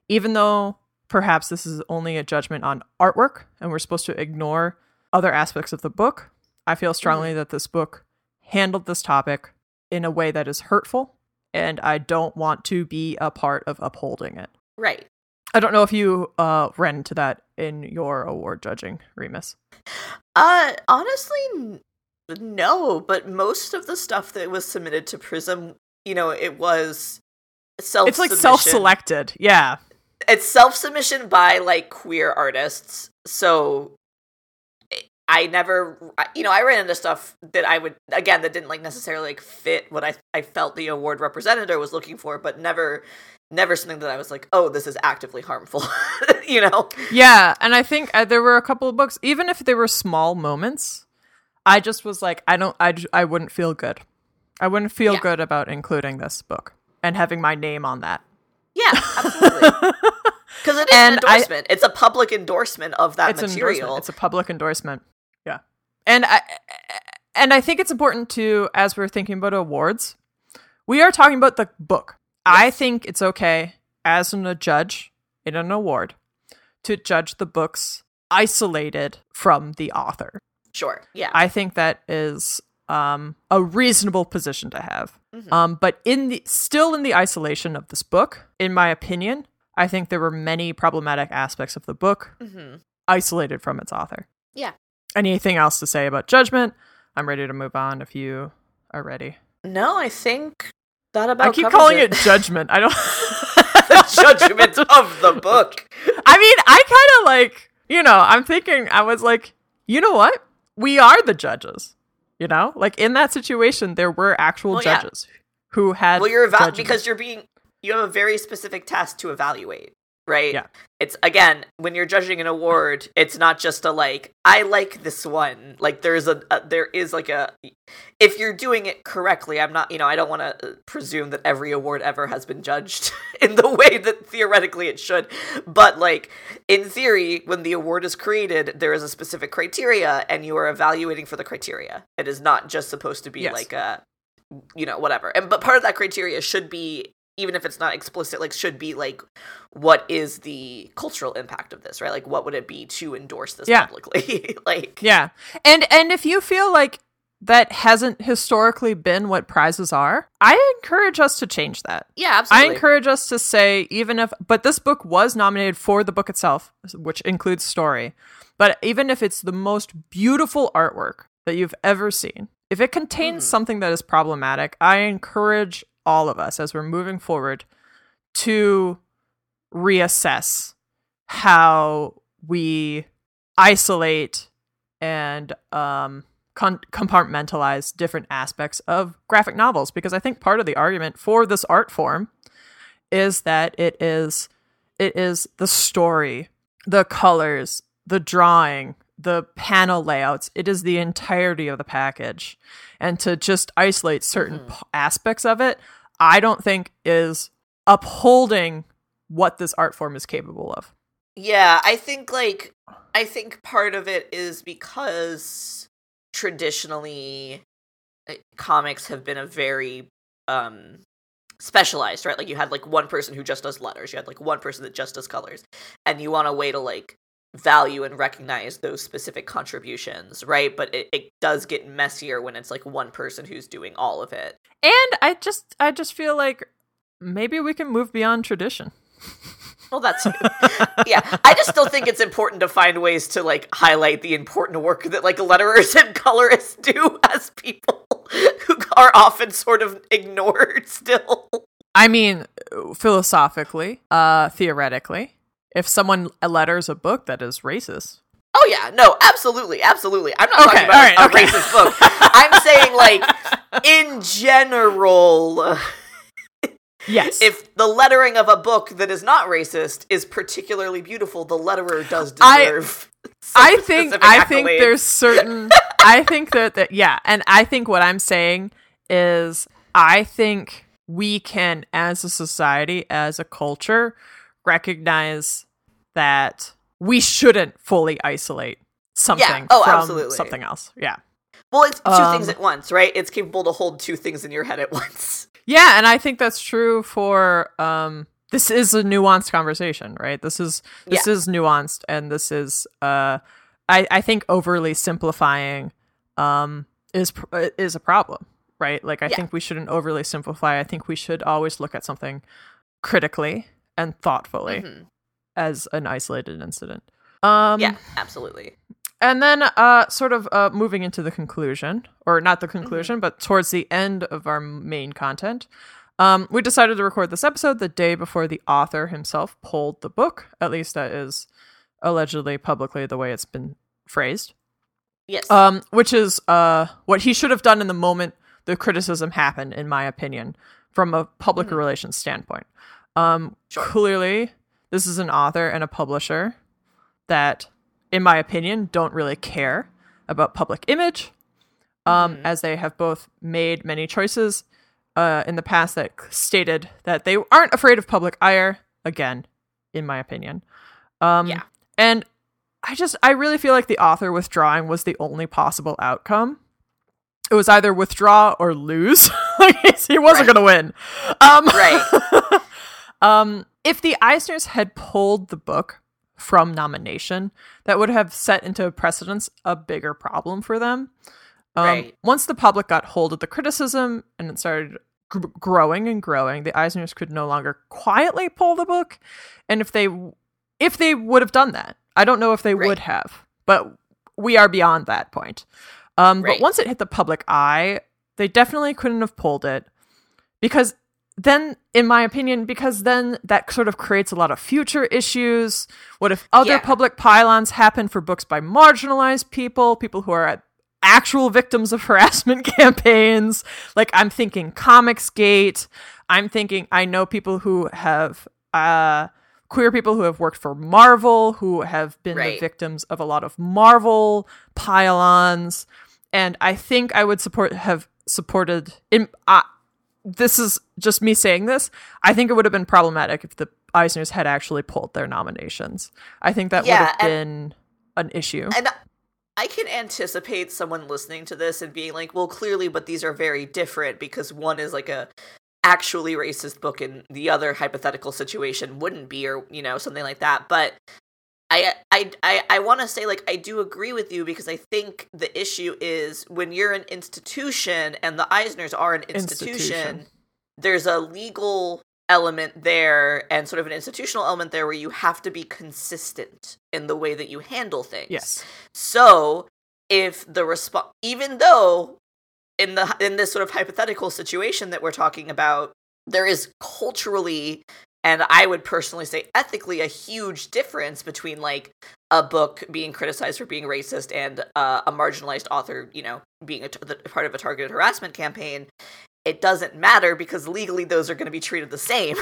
even though perhaps this is only a judgment on artwork and we're supposed to ignore other aspects of the book, I feel strongly mm-hmm. that this book handled this topic in a way that is hurtful. And I don't want to be a part of upholding it. Right. I don't know if you uh, ran into that in your award judging, Remus. Uh, honestly... No, but most of the stuff that was submitted to Prism, you know, it was self It's like self-selected, yeah. It's self-submission by, like, queer artists, so I never, you know, I ran into stuff that I would, again, that didn't, like, necessarily, like, fit what I, I felt the award representative was looking for, but never, never something that I was like, oh, this is actively harmful, you know? Yeah, and I think uh, there were a couple of books, even if they were small moments... I just was like, I don't, I, I wouldn't feel good. I wouldn't feel yeah. good about including this book. and having my name on that. Yeah, absolutely. Because it is and an endorsement. I, it's a public endorsement of that it's material. It's a public endorsement. Yeah. And I and I think it's important to, as we're thinking about awards, we are talking about the book. Yes. I think it's okay as a judge in an award to judge the books isolated from the author. Sure. Yeah. I think that is um, a reasonable position to have. Mm-hmm. Um, but in the still in the isolation of this book, in my opinion, I think there were many problematic aspects of the book mm-hmm. isolated from its author. Yeah. Anything else to say about judgment? I'm ready to move on if you are ready. No, I think that about I keep calling it. it judgment. I don't... The judgment of the book. I mean, I kind of like, you know, I'm thinking, I was like, you know what? We are the judges, you know? Like, in that situation, there were actual well, judges yeah. who had Well, you're eva- because you're being... You have a very specific task to evaluate, right? Yeah. It's, again, when you're judging an award, it's not just a, like, I like this one. Like, there's a, a there is, like, a, if you're doing it correctly, I'm not, you know, I don't want to presume that every award ever has been judged in the way that theoretically it should. But, like, in theory, when the award is created, there is a specific criteria, and you are evaluating for the criteria. It is not just supposed to be, yes. like, a, you know, whatever. And but part of that criteria should be, even if it's not explicit, like, should be, like, what is the cultural impact of this, right? Like, what would it be to endorse this yeah. publicly? Like, yeah. And and if you feel like that hasn't historically been what prizes are, I encourage us to change that. Yeah, absolutely. I encourage us to say, even if, but this book was nominated for the book itself, which includes story. But even if it's the most beautiful artwork that you've ever seen, if it contains mm. something that is problematic, I encourage all of us as we're moving forward to reassess how we isolate and um, con- compartmentalize different aspects of graphic novels. Because I think part of the argument for this art form is that it is it is the story, the colors, the drawing, the panel layouts. It is the entirety of the package. And to just isolate certain mm-hmm. p- aspects of it, I don't think is upholding what this art form is capable of. Yeah, I think like I think part of it is because traditionally like, comics have been a very um, specialized, right? Like you had like one person who just does letters, you had like one person that just does colors, and you want a way to like value and recognize those specific contributions, right? But it, it does get messier when it's like one person who's doing all of it. And I just I just feel like maybe we can move beyond tradition. Well, that's yeah. I just still think it's important to find ways to like highlight the important work that like letterers and colorists do as people who are often sort of ignored still. I mean, philosophically, uh, theoretically, if someone letters a book that is racist. Oh, yeah. No, absolutely. Absolutely. I'm not okay, talking about all right, a okay. racist book. I'm saying, like, in general. Yes. If the lettering of a book that is not racist is particularly beautiful, the letterer does deserve I, I think. I accolades. think there's certain... I think that, that... Yeah. And I think what I'm saying is I think we can, as a society, as a culture, recognize that we shouldn't fully isolate something yeah. oh, from absolutely. something else. Yeah. Well, it's two um, things at once, right? It's capable to hold two things in your head at once. Yeah, and I think that's true for um, this is a nuanced conversation, right? This is this yeah. is nuanced, and this is uh, I, I think overly simplifying um, is is a problem, right? Like I yeah. think we shouldn't overly simplify. I think we should always look at something critically and thoughtfully mm-hmm. as an isolated incident. Um, yeah, absolutely. And then uh, sort of uh, moving into the conclusion, or not the conclusion, mm-hmm. but towards the end of our main content, um, we decided to record this episode the day before the author himself pulled the book. At least that is allegedly publicly the way it's been phrased. Yes. Um, which is uh, what he should have done in the moment the criticism happened, in my opinion, from a public mm-hmm. relations standpoint. Um, sure. Clearly, this is an author and a publisher that, in my opinion, don't really care about public image, um, mm-hmm. as they have both made many choices uh, in the past that stated that they aren't afraid of public ire, again, in my opinion. Um, yeah. And I just, I really feel like the author withdrawing was the only possible outcome. It was either withdraw or lose. He wasn't right. going to win. Um, right. um, if the Eisners had pulled the book from nomination, that would have set into precedence a bigger problem for them. Um, right. Once the public got hold of the criticism and it started gr- growing and growing, the Eisners could no longer quietly pull the book. And if they, if they would have done that, I don't know if they right. would have, but we are beyond that point. Um, right. But once it hit the public eye, they definitely couldn't have pulled it, because then, in my opinion, because then that sort of creates a lot of future issues. What if other yeah. public pylons happen for books by marginalized people, people who are actual victims of harassment campaigns? Like, I'm thinking Comicsgate. I'm thinking, I know people who have, uh, queer people who have worked for Marvel, who have been right. the victims of a lot of Marvel pylons. And I think I would support, have supported, in, uh, this is just me saying this, I think it would have been problematic if the Eisners had actually pulled their nominations. I think that yeah, would have and, been an issue. And I can anticipate someone listening to this and being like, well, clearly, but these are very different, because one is like a actually racist book and the other hypothetical situation wouldn't be, or, you know, something like that. But I I I, I want to say, like, I do agree with you, because I think the issue is when you're an institution, and the Eisners are an institution, institution. There's a legal element there and sort of an institutional element there where you have to be consistent in the way that you handle things. Yes. So if the response, even though in the in this sort of hypothetical situation that we're talking about, there is culturally, and I would personally say ethically, a huge difference between, like, a book being criticized for being racist and uh, a marginalized author, you know, being a t- the part of a targeted harassment campaign. It doesn't matter, because legally those are going to be treated the same.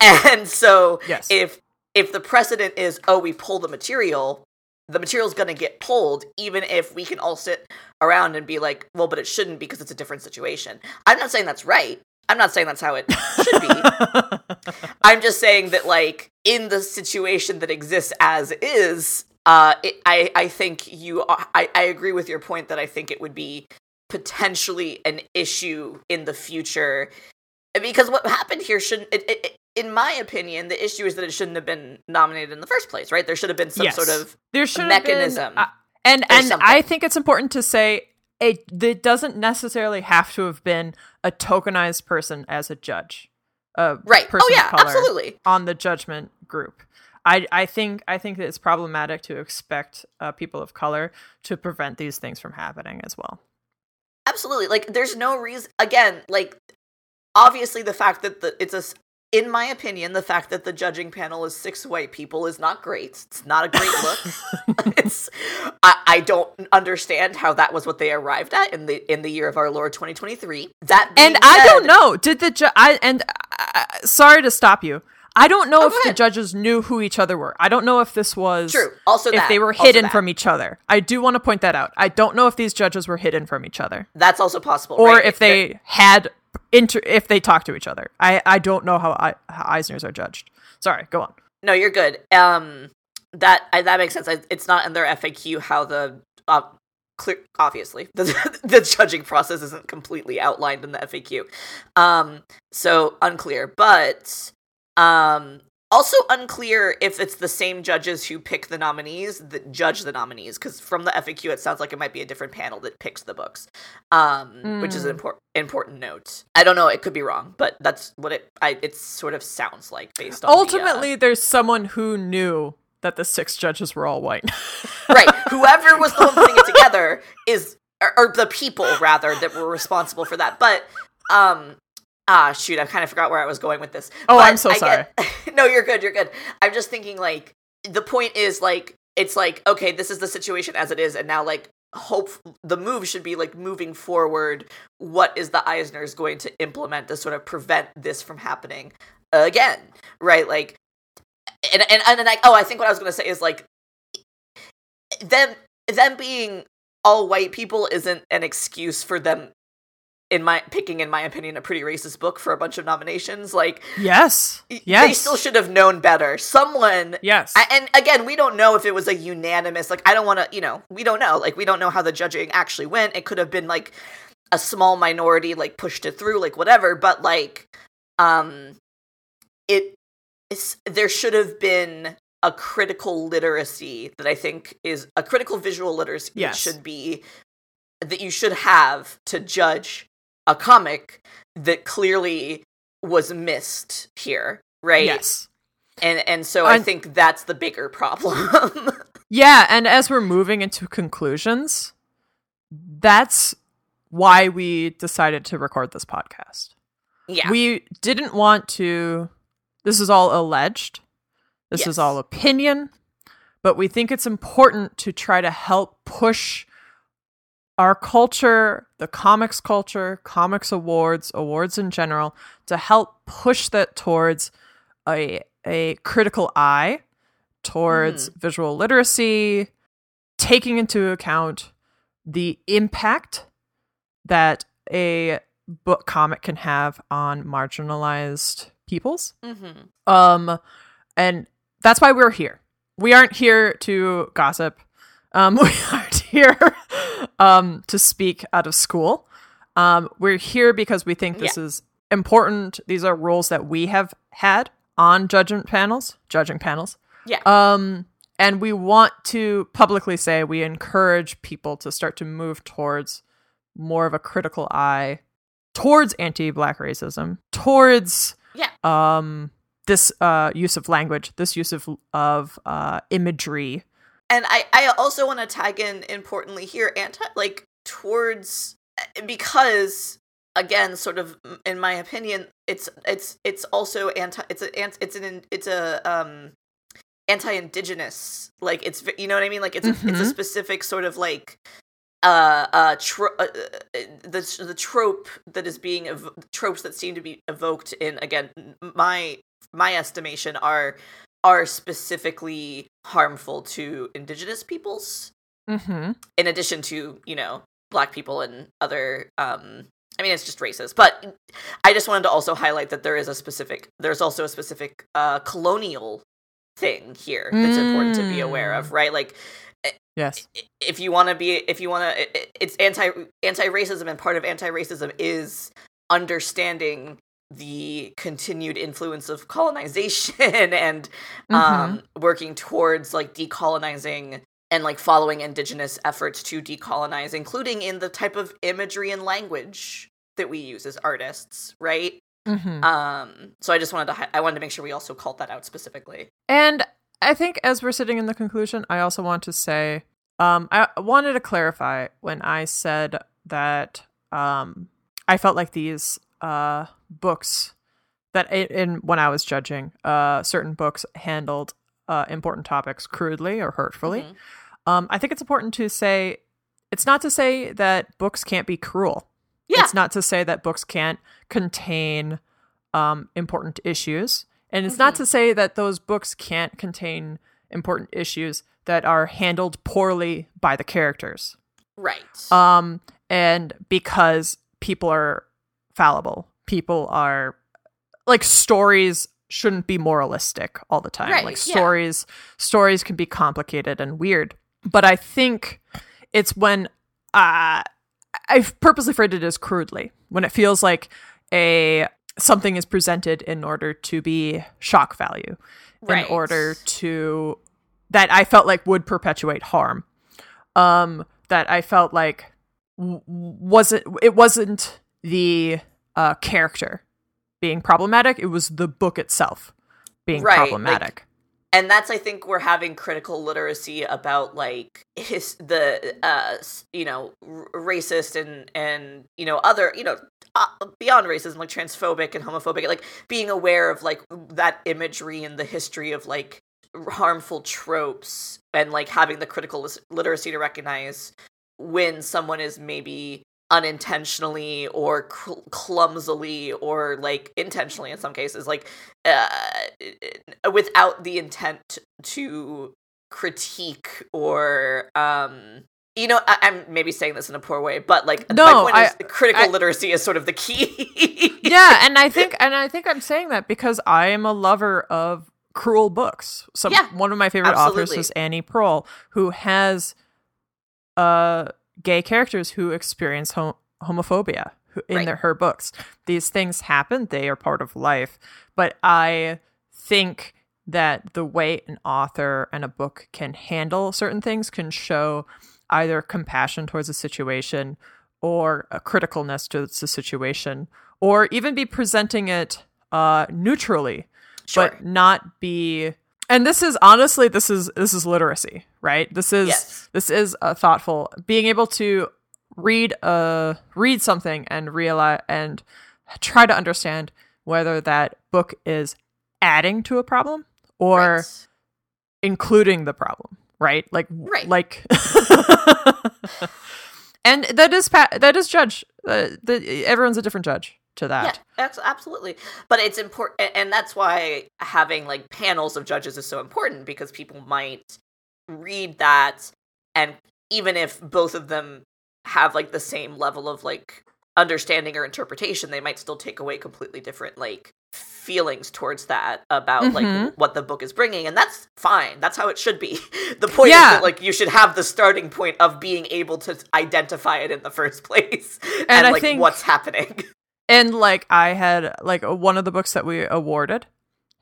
And so yes. if if the precedent is, oh, we pull the material, the material's going to get pulled, even if we can all sit around and be like, well, but it shouldn't, because it's a different situation. I'm not saying that's right. I'm not saying that's how it should be. I'm just saying that, like, in the situation that exists as is, uh, it, I, I think you are, I, I agree with your point that I think it would be potentially an issue in the future. Because what happened here shouldn't, it, it, it, in my opinion, the issue is that it shouldn't have been nominated in the first place, right? There should have been some yes. sort of there mechanism. Been, uh, and and something. I think it's important to say, It, it doesn't necessarily have to have been a tokenized person as a judge, a right. person oh, yeah, of color absolutely. on the judgment group. I I think I think that it's problematic to expect uh, people of color to prevent these things from happening as well. Absolutely, like, there's no reason. Again, like, obviously the fact that the it's a. In my opinion, the fact that the judging panel is six white people is not great. It's not a great look. it's, I, I don't understand how that was what they arrived at in the in the year of our Lord twenty twenty-three. That being and I said, don't know. Did the ju- I and uh, sorry to stop you. I don't know oh, if the judges knew who each other were. I don't know if this was true. Also, if that, they were hidden from each other. I do want to point that out. I don't know if these judges were hidden from each other. That's also possible, or right? if they They're- had. Inter- if they talk to each other. I, I don't know how, I- how Eisners are judged. Sorry, go on. No, you're good. Um, that I, that makes sense. I, it's not in their F A Q how the, uh, clear, obviously, the, the judging process isn't completely outlined in the F A Q. Um, so unclear. But um, also unclear if it's the same judges who pick the nominees that judge the nominees, because from the F A Q, it sounds like it might be a different panel that picks the books, um, mm. which is an important important note. I don't know; it could be wrong, but that's what it I, it sort of sounds like based on. Ultimately, the, uh, there's someone who knew that the six judges were all white, right? Whoever was the one putting it together is, or, or the people rather that were responsible for that. But um, ah, shoot, I kind of forgot where I was going with this. Oh, but I'm so sorry. I get, No, you're good, you're good. I'm just thinking, like, the point is, like, it's like, okay, this is the situation as it is, and now, like, hope the move should be, like, moving forward, what is the Eisners going to implement to sort of prevent this from happening again, right? Like, and, and, and, and I, oh, I think what I was going to say is, like, them, them being all white people isn't an excuse for them in my picking, in my opinion, a pretty racist book for a bunch of nominations. Like, yes, yes, they still should have known better. Someone, yes, I, and again, we don't know if it was a unanimous. Like, I don't want to, you know, we don't know. Like, we don't know how the judging actually went. It could have been like a small minority like pushed it through, like whatever. But like, um, it is there should have been a critical literacy that I think is a critical visual literacy. Yes, should be that you should have to judge a comic that clearly was missed here, right? Yes. And and so I'm, I think that's the bigger problem. Yeah, and as we're moving into conclusions, that's why we decided to record this podcast. Yeah. We didn't want to... This is all alleged. This yes. is all opinion. But we think it's important to try to help push our culture, the comics culture, comics awards, awards in general, to help push that towards a a critical eye, towards mm. visual literacy, taking into account the impact that a book comic can have on marginalized peoples. Mm-hmm. Um, and that's why we're here. We aren't here to gossip. Um, we aren't here um, to speak out of school. Um, we're here because we think this yeah. is important. These are rules that we have had on judgment panels, judging panels. Yeah. Um, and we want to publicly say we encourage people to start to move towards more of a critical eye towards anti-Black racism, towards yeah. um, this uh, use of language, this use of, of uh, imagery. And I, I also want to tag in, importantly here, anti, like, towards, because, again, sort of, in my opinion, it's, it's, it's also anti, it's a, it's an, it's a, um, anti-Indigenous, like, it's, you know what I mean? Like, it's, mm-hmm. a, it's a specific sort of, like, uh, uh, tro- uh the, the trope that is being, ev- tropes that seem to be evoked in, again, my, my estimation are, are specifically harmful to Indigenous peoples, mm-hmm. in addition to, you know, Black people and other, um, I mean, it's just racist, but I just wanted to also highlight that there is a specific, there's also a specific uh, colonial thing here that's mm. important to be aware of, right? Like, yes, if you want to be, if you want to, it's anti, anti-racism, and part of anti-racism is understanding the continued influence of colonization and um, mm-hmm. working towards, like, decolonizing and, like, following Indigenous efforts to decolonize, including in the type of imagery and language that we use as artists, right? Mm-hmm. Um, so I just wanted to, I wanted to make sure we also called that out specifically. And I think as we're sitting in the conclusion, I also want to say, um, I wanted to clarify when I said that um, I felt like these uh books that in, in when I was judging uh certain books handled uh important topics crudely or hurtfully. Mm-hmm. um I think it's important to say, it's not to say that books can't be cruel. Yeah, it's not to say that books can't contain um important issues, and it's mm-hmm. not to say that those books can't contain important issues that are handled poorly by the characters, right? Um and because people are fallible. People are, like, stories shouldn't be moralistic all the time. Right, like yeah. stories, stories can be complicated and weird. But I think it's when uh, I've purposely phrased it as crudely, when it feels like a something is presented in order to be shock value, right. in order to that I felt like would perpetuate harm. Um, that I felt like w- wasn't it wasn't. the uh, character being problematic. It was the book itself being right, problematic. Like, and that's, I think, we're having critical literacy about, like, his, the, uh, you know, r- racist and, and, you know, other, you know, uh, beyond racism, like transphobic and homophobic, like being aware of, like, that imagery and the history of, like, harmful tropes, and, like, having the critical lis- literacy to recognize when someone is maybe unintentionally or cl- clumsily or, like, intentionally in some cases, like, uh, without the intent to critique or um, you know, I, I'm maybe saying this in a poor way, but like no, my point I, is critical I, literacy is sort of the key. Yeah, and I think and I think I'm saying that because I am a lover of cruel books. Some yeah, one of my favorite absolutely. authors is Annie Proulx, who has uh gay characters who experience hom- homophobia in right. their, her books. These things happen, they are part of life, but I think that the way an author and a book can handle certain things can show either compassion towards a situation or a criticalness towards the situation, or even be presenting it uh, neutrally, sure. but not be. And this is honestly, this is this is literacy, right? This is yes. this is a thoughtful being able to read a read something and realize and try to understand whether that book is adding to a problem or right. including the problem. Right, like, right. like, and that is pa- that is judge. Uh, the, everyone's a different judge to that. Yeah, absolutely. But it's important, and that's why having like panels of judges is so important, because people might read that, and even if both of them have like the same level of like understanding or interpretation, they might still take away completely different like feelings towards that about mm-hmm. like what the book is bringing, and that's fine. That's how it should be. The point yeah. is that like you should have the starting point of being able to identify it in the first place, and, and I like think, what's happening. And like I had like one of the books that we awarded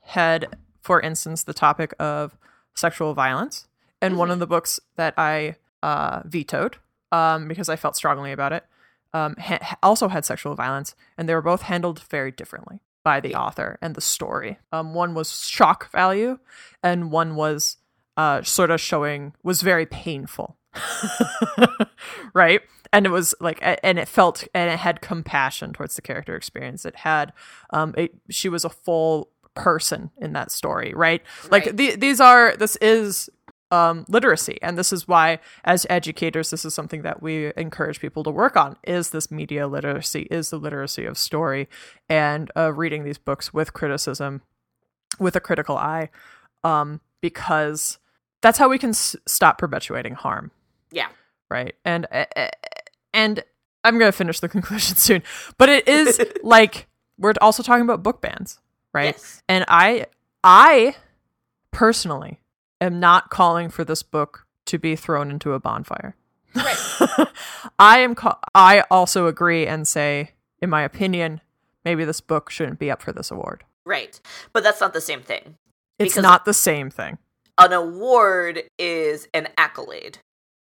had, for instance, the topic of sexual violence, and mm-hmm. one of the books that I uh, vetoed um, because I felt strongly about it um, ha- also had sexual violence, and they were both handled very differently by the author and the story. Um, one was shock value, and one was uh, sort of showing was very painful, right? And it was like, and it felt, and it had compassion towards the character experience. It had, um, it, she was a full person in that story, right? Like right. The, these are, this is um, literacy, and this is why, as educators, this is something that we encourage people to work on: is this media literacy, is the literacy of story, and uh, reading these books with criticism, with a critical eye, um, because that's how we can s- stop perpetuating harm. Yeah, right. And uh, and I'm gonna finish the conclusion soon, but it is like we're also talking about book bans, right? Yes. And I, I personally. am not calling for this book to be thrown into a bonfire. Right. I am. Ca- I also agree and say, in my opinion, maybe this book shouldn't be up for this award. Right, but that's not the same thing. It's not the same thing. An award is an accolade.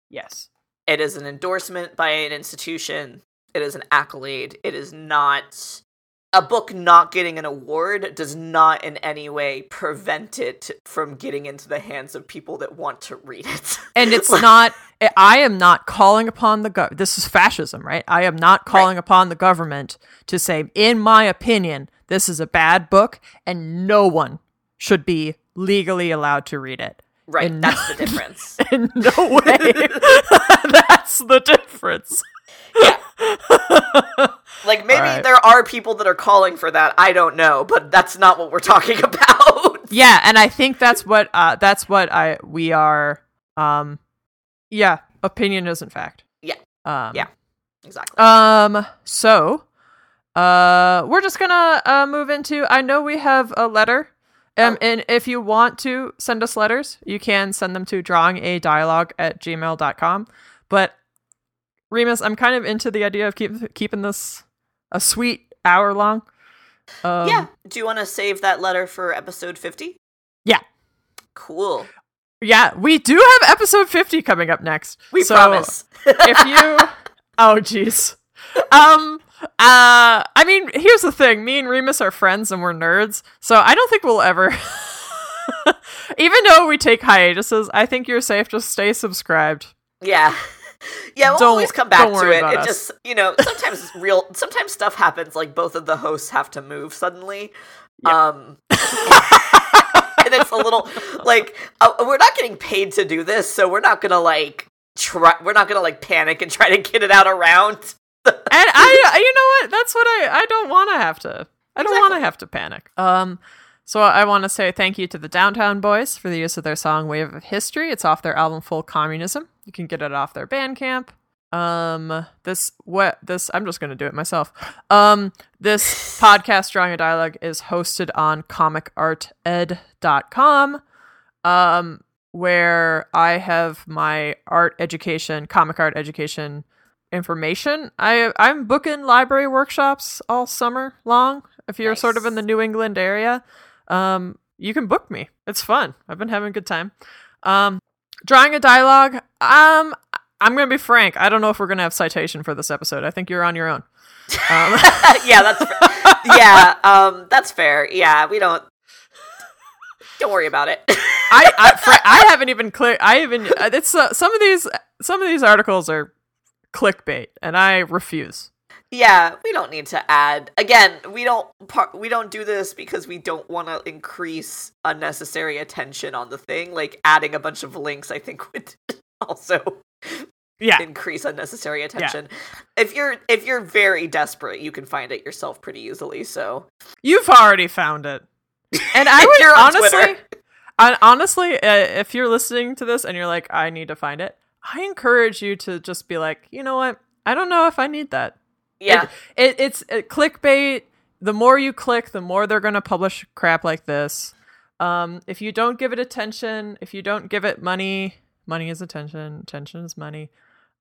Yes, it is an endorsement by an institution. It is an accolade. It is not. A book not getting an award does not in any way prevent it from getting into the hands of people that want to read it. And it's like, not, I am not calling upon the, gov- this is fascism, right? I am not calling right. upon the government to say, in my opinion, this is a bad book and no one should be legally allowed to read it. Right, in that's no, the difference. In no way. That's the difference. Yeah. Like, maybe right. there are people that are calling for that. I don't know, but that's not what we're talking about. Yeah, and I think that's what uh, that's what I we are. Um, yeah, opinion isn't fact. Yeah. Um, yeah. Exactly. Um. So, uh, we're just gonna uh, move into. I know we have a letter. Um, and if you want to send us letters, you can send them to drawing a dialogue at gmail dot com. But Remus, I'm kind of into the idea of keep, keeping this a sweet hour long. Um, yeah. Do you want to save that letter for episode fifty? Yeah. Cool. Yeah, we do have episode fifty coming up next. We so promise. If you... Oh, jeez. Um... Uh, I mean, here's the thing. Me and Remus are friends and we're nerds, so I don't think we'll ever... Even though we take hiatuses, I think you're safe. Just stay subscribed. Yeah. Yeah, we'll don't, always come back to it. It us. Just, you know, sometimes it's real. Sometimes stuff happens, like both of the hosts have to move suddenly. Yep. Um... and it's a little, like, uh, we're not getting paid to do this, so we're not gonna, like, try... We're not gonna, like, panic and try to get it out around... And I, you know what? That's what I, I don't want to have to, I don't exactly. want to have to panic. Um, so I want to say thank you to the Downtown Boys for the use of their song Wave of History. It's off their album Full Communism. You can get it off their Bandcamp. Um, this what this I'm just gonna do it myself. Um, this podcast, Drawing a Dialogue, is hosted on comic art ed dot com, um, where I have my art education, comic art education information. I I'm booking library workshops all summer long. If you're nice. sort of in the New England area, um, you can book me. It's fun. I've been having a good time. Um, Drawing a Dialogue. Um. I'm going to be frank. I don't know if we're going to have citation for this episode. I think you're on your own. Um. yeah, that's fa- yeah, um, that's fair. Yeah, we don't. Don't worry about it. I I, fr- I haven't even clicked. I even it's uh, some of these some of these articles are clickbait, and I refuse. Yeah, we don't need to add. Again, we don't par- we don't do this because we don't want to increase unnecessary attention on the thing. Like adding a bunch of links, I think would also. Yeah, increase unnecessary attention. Yeah. If you're if you're very desperate, you can find it yourself pretty easily. So you've already found it. And I would you're on honestly, I, honestly, uh, if you're listening to this and you're like, I need to find it, I encourage you to just be like, you know what? I don't know if I need that. Yeah, it, it, it's it, clickbait. The more you click, the more they're going to publish crap like this. Um, if you don't give it attention, if you don't give it money. Money is attention. Attention is money.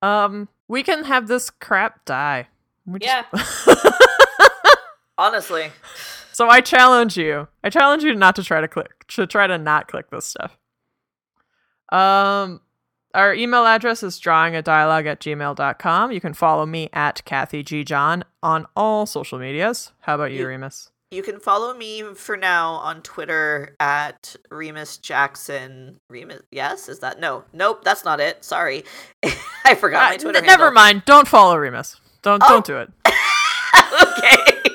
Um, we can have this crap die. We yeah. Just... Honestly. So I challenge you. I challenge you not to try to click. To try to not click this stuff. Um, our email address is drawing a dialogue at gmail dot com. You can follow me at Cathy G. John on all social medias. How about you, you Remus? You can follow me for now on Twitter at Remus Jackson. Remus, yes, is that no? Nope, that's not it. Sorry, I forgot uh, my Twitter. N- never mind. Don't follow Remus. Don't oh. don't do it. Okay.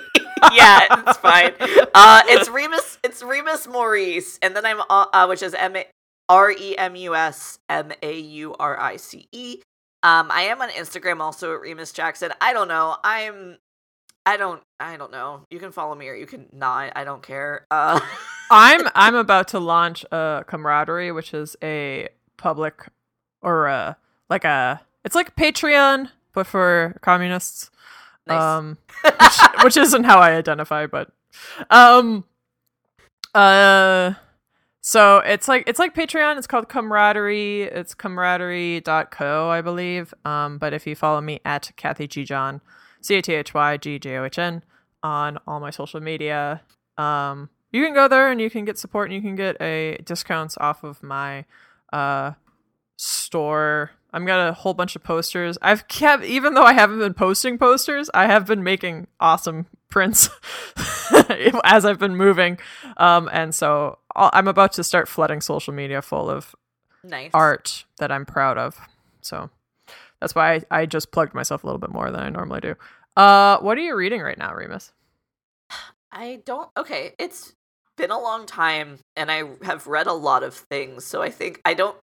Yeah, it's fine. Uh, it's Remus. It's Remus Maurice, and then I'm uh, which is M R E M U S M A U R I C E. Um, I am on Instagram also at Remus Jackson. I don't know. I'm. I don't I don't know. You can follow me or you can not. I don't care. Uh. I'm I'm about to launch a camaraderie, which is a public or a like a it's like Patreon but for communists. Nice. Um which, which isn't how I identify, but um uh so it's like it's like Patreon. It's called Camaraderie. It's camaraderie dot co, I believe. Um but if you follow me at Cathy G. John C A T H Y G J O H N on all my social media. Um, you can go there and you can get support and you can get a discounts off of my uh, store. I've got a whole bunch of posters. I've kept, even though I haven't been posting posters, I have been making awesome prints as I've been moving. Um, and so I'm about to start flooding social media full of nice. art that I'm proud of. So that's why I, I just plugged myself a little bit more than I normally do. Uh, what are you reading right now, Remus? I don't... Okay, it's been a long time, and I have read a lot of things, so I think I don't...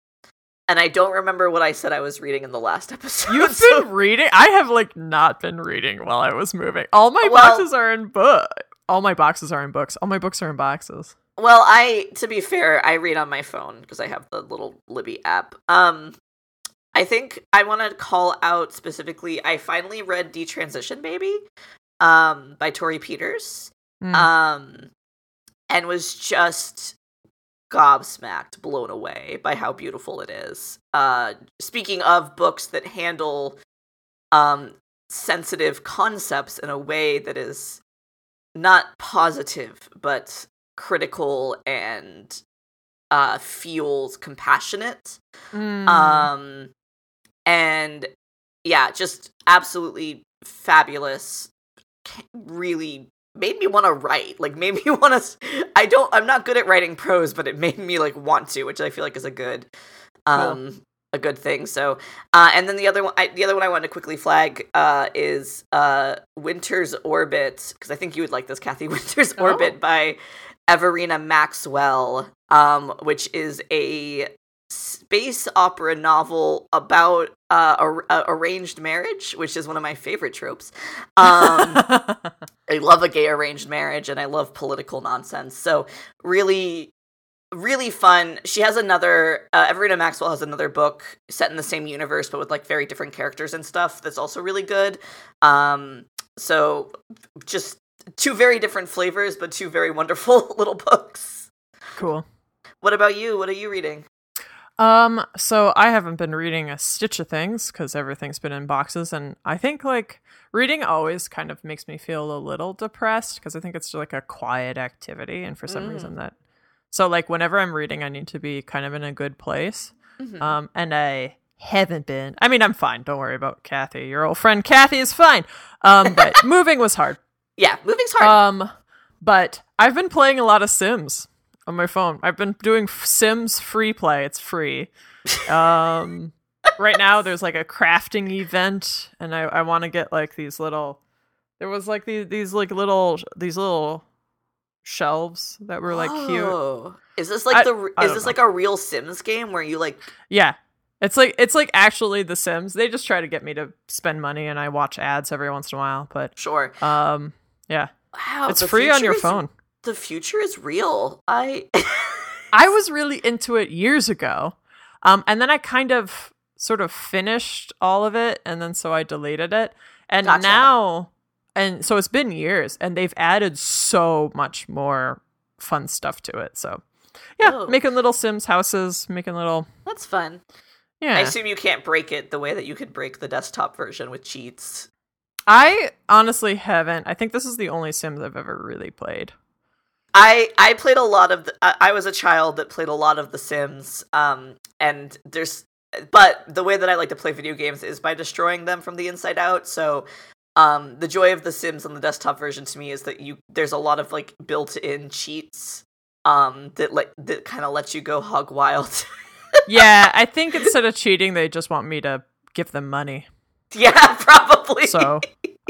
And I don't remember what I said I was reading in the last episode. You've so. been reading? I have, like, not been reading while I was moving. All my well, boxes are in books. All my boxes are in books. All my books are in boxes. Well, I... To be fair, I read on my phone, because I have the little Libby app. Um... I think I want to call out specifically, I finally read Detransition Baby um, by Tori Peters mm. um, and was just gobsmacked, blown away by how beautiful it is. Uh, speaking of books that handle um, sensitive concepts in a way that is not positive, but critical and uh, feels compassionate. Mm. Um, And yeah, just absolutely fabulous. Really made me want to write. Like made me want to. I don't. I'm not good at writing prose, but it made me like want to, which I feel like is a good, um, cool. a good thing. So, uh, and then the other one. I, the other one I wanted to quickly flag uh, is uh, Winter's Orbit, because I think you would like this, Kathy. Winter's oh. Orbit by Everina Maxwell, um, which is a space opera novel about uh, a, a arranged marriage, which is one of my favorite tropes. Um, I love a gay arranged marriage, and I love political nonsense. So really, really fun. She has another, uh, Everina Maxwell has another book set in the same universe, but with like very different characters and stuff. That's also really good. Um, so just two very different flavors, but two very wonderful little books. Cool. What about you? What are you reading? Um, so I haven't been reading a stitch of things because everything's been in boxes, and I think like reading always kind of makes me feel a little depressed because I think it's like a quiet activity, and for some mm. reason that so like whenever I'm reading, I need to be kind of in a good place. Mm-hmm. Um, and I haven't been. I mean, I'm fine. Don't worry about Cathy. Your old friend Cathy is fine. Um, but moving was hard. Yeah, moving's hard. Um, but I've been playing a lot of Sims on my phone. I've been doing Sims free play. It's free. Um, right now there's like a crafting event, and I, I want to get like these little, there was like these, these like little, these little shelves that were like oh. cute. Is this like I, the, I is this know. like a real Sims game where you like, yeah, it's like, it's like actually the Sims. They just try to get me to spend money, and I watch ads every once in a while, but sure. Um, yeah, wow, it's free on your is- phone. The future is real. I I was really into it years ago. Um, and then I kind of sort of finished all of it, and then so I deleted it. And gotcha. now and so it's been years, and they've added so much more fun stuff to it. So yeah, oh. making little Sims houses, making little That's fun. Yeah. I assume you can't break it the way that you could break the desktop version with cheats. I honestly haven't. I think this is the only Sims I've ever really played. I, I played a lot of, the, I, I was a child that played a lot of The Sims, um, and there's, but the way that I like to play video games is by destroying them from the inside out, so um, the joy of The Sims on the desktop version to me is that you, there's a lot of, like, built-in cheats um, that, like, that kind of lets you go hog wild. Yeah, I think instead of cheating, they just want me to give them money. Yeah, probably. So,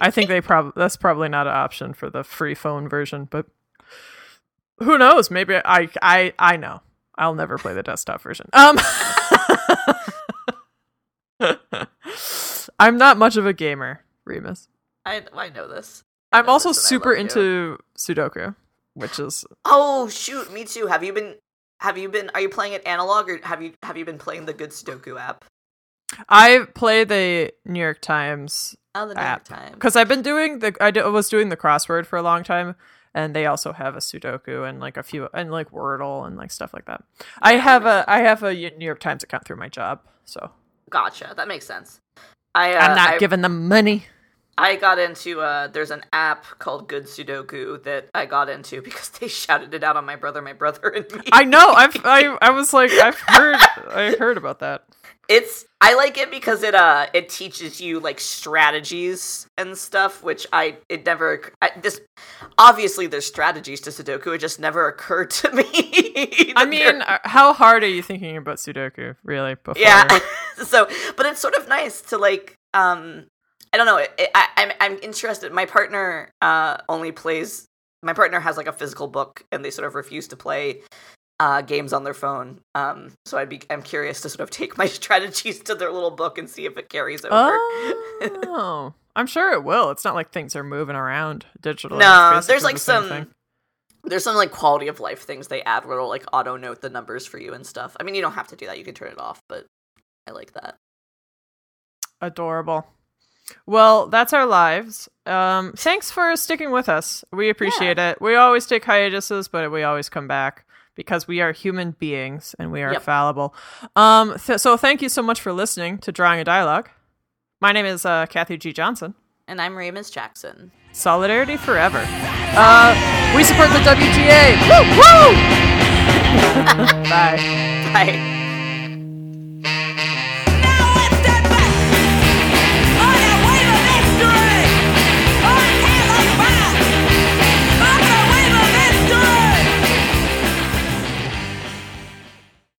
I think they probably, that's probably not an option for the free phone version, but who knows? Maybe I, I, I know. I'll never play the desktop version. Um, I'm not much of a gamer, Remus. I I know this. I I'm know also this super into Sudoku, which is oh shoot, me too. Have you been? Have you been? Are you playing it analog, or have you have you been playing the Good Sudoku app? I play the New York Times. Oh, the New app. York Times. Because I've been doing the I, did, I was doing the crossword for a long time. And they also have a Sudoku and like a few and like Wordle and like stuff like that. Yeah, I have that a I have a New York Times account through my job, so gotcha. That makes sense. I uh, I'm not I, giving them money. I got into uh, there's an app called Good Sudoku that I got into because they shouted it out on My Brother, My Brother and Me. I know. I've I I was like I've heard I heard about that. It's I like it because it uh it teaches you like strategies and stuff, which I it never I, this obviously there's strategies to Sudoku. It just never occurred to me. I mean, there. How hard are you thinking about Sudoku really? Before? Yeah. So, but it's sort of nice to like um I don't know. It, it, I I'm I'm interested. My partner uh only plays. My partner has like a physical book, and they sort of refuse to play Uh, games on their phone, um, so I'd be I'm curious to sort of take my strategies to their little book and see if it carries over. Oh, I'm sure it will. It's not like things are moving around digitally. No, there's like the some, there's some like quality of life things they add where it'll like auto note the numbers for you and stuff. I mean, you don't have to do that. You can turn it off, but I like that. Adorable. Well, that's our lives. Um, thanks for sticking with us. We appreciate yeah. it. We always take hiatuses, but we always come back. Because we are human beings and we are yep. fallible. Um, th- so thank you so much for listening to Drawing a Dialogue. My name is uh, Cathy G. Johnson. And I'm Remus Jackson. Solidarity forever. Uh, we support the W T A. Woo! Woo! Bye. Bye.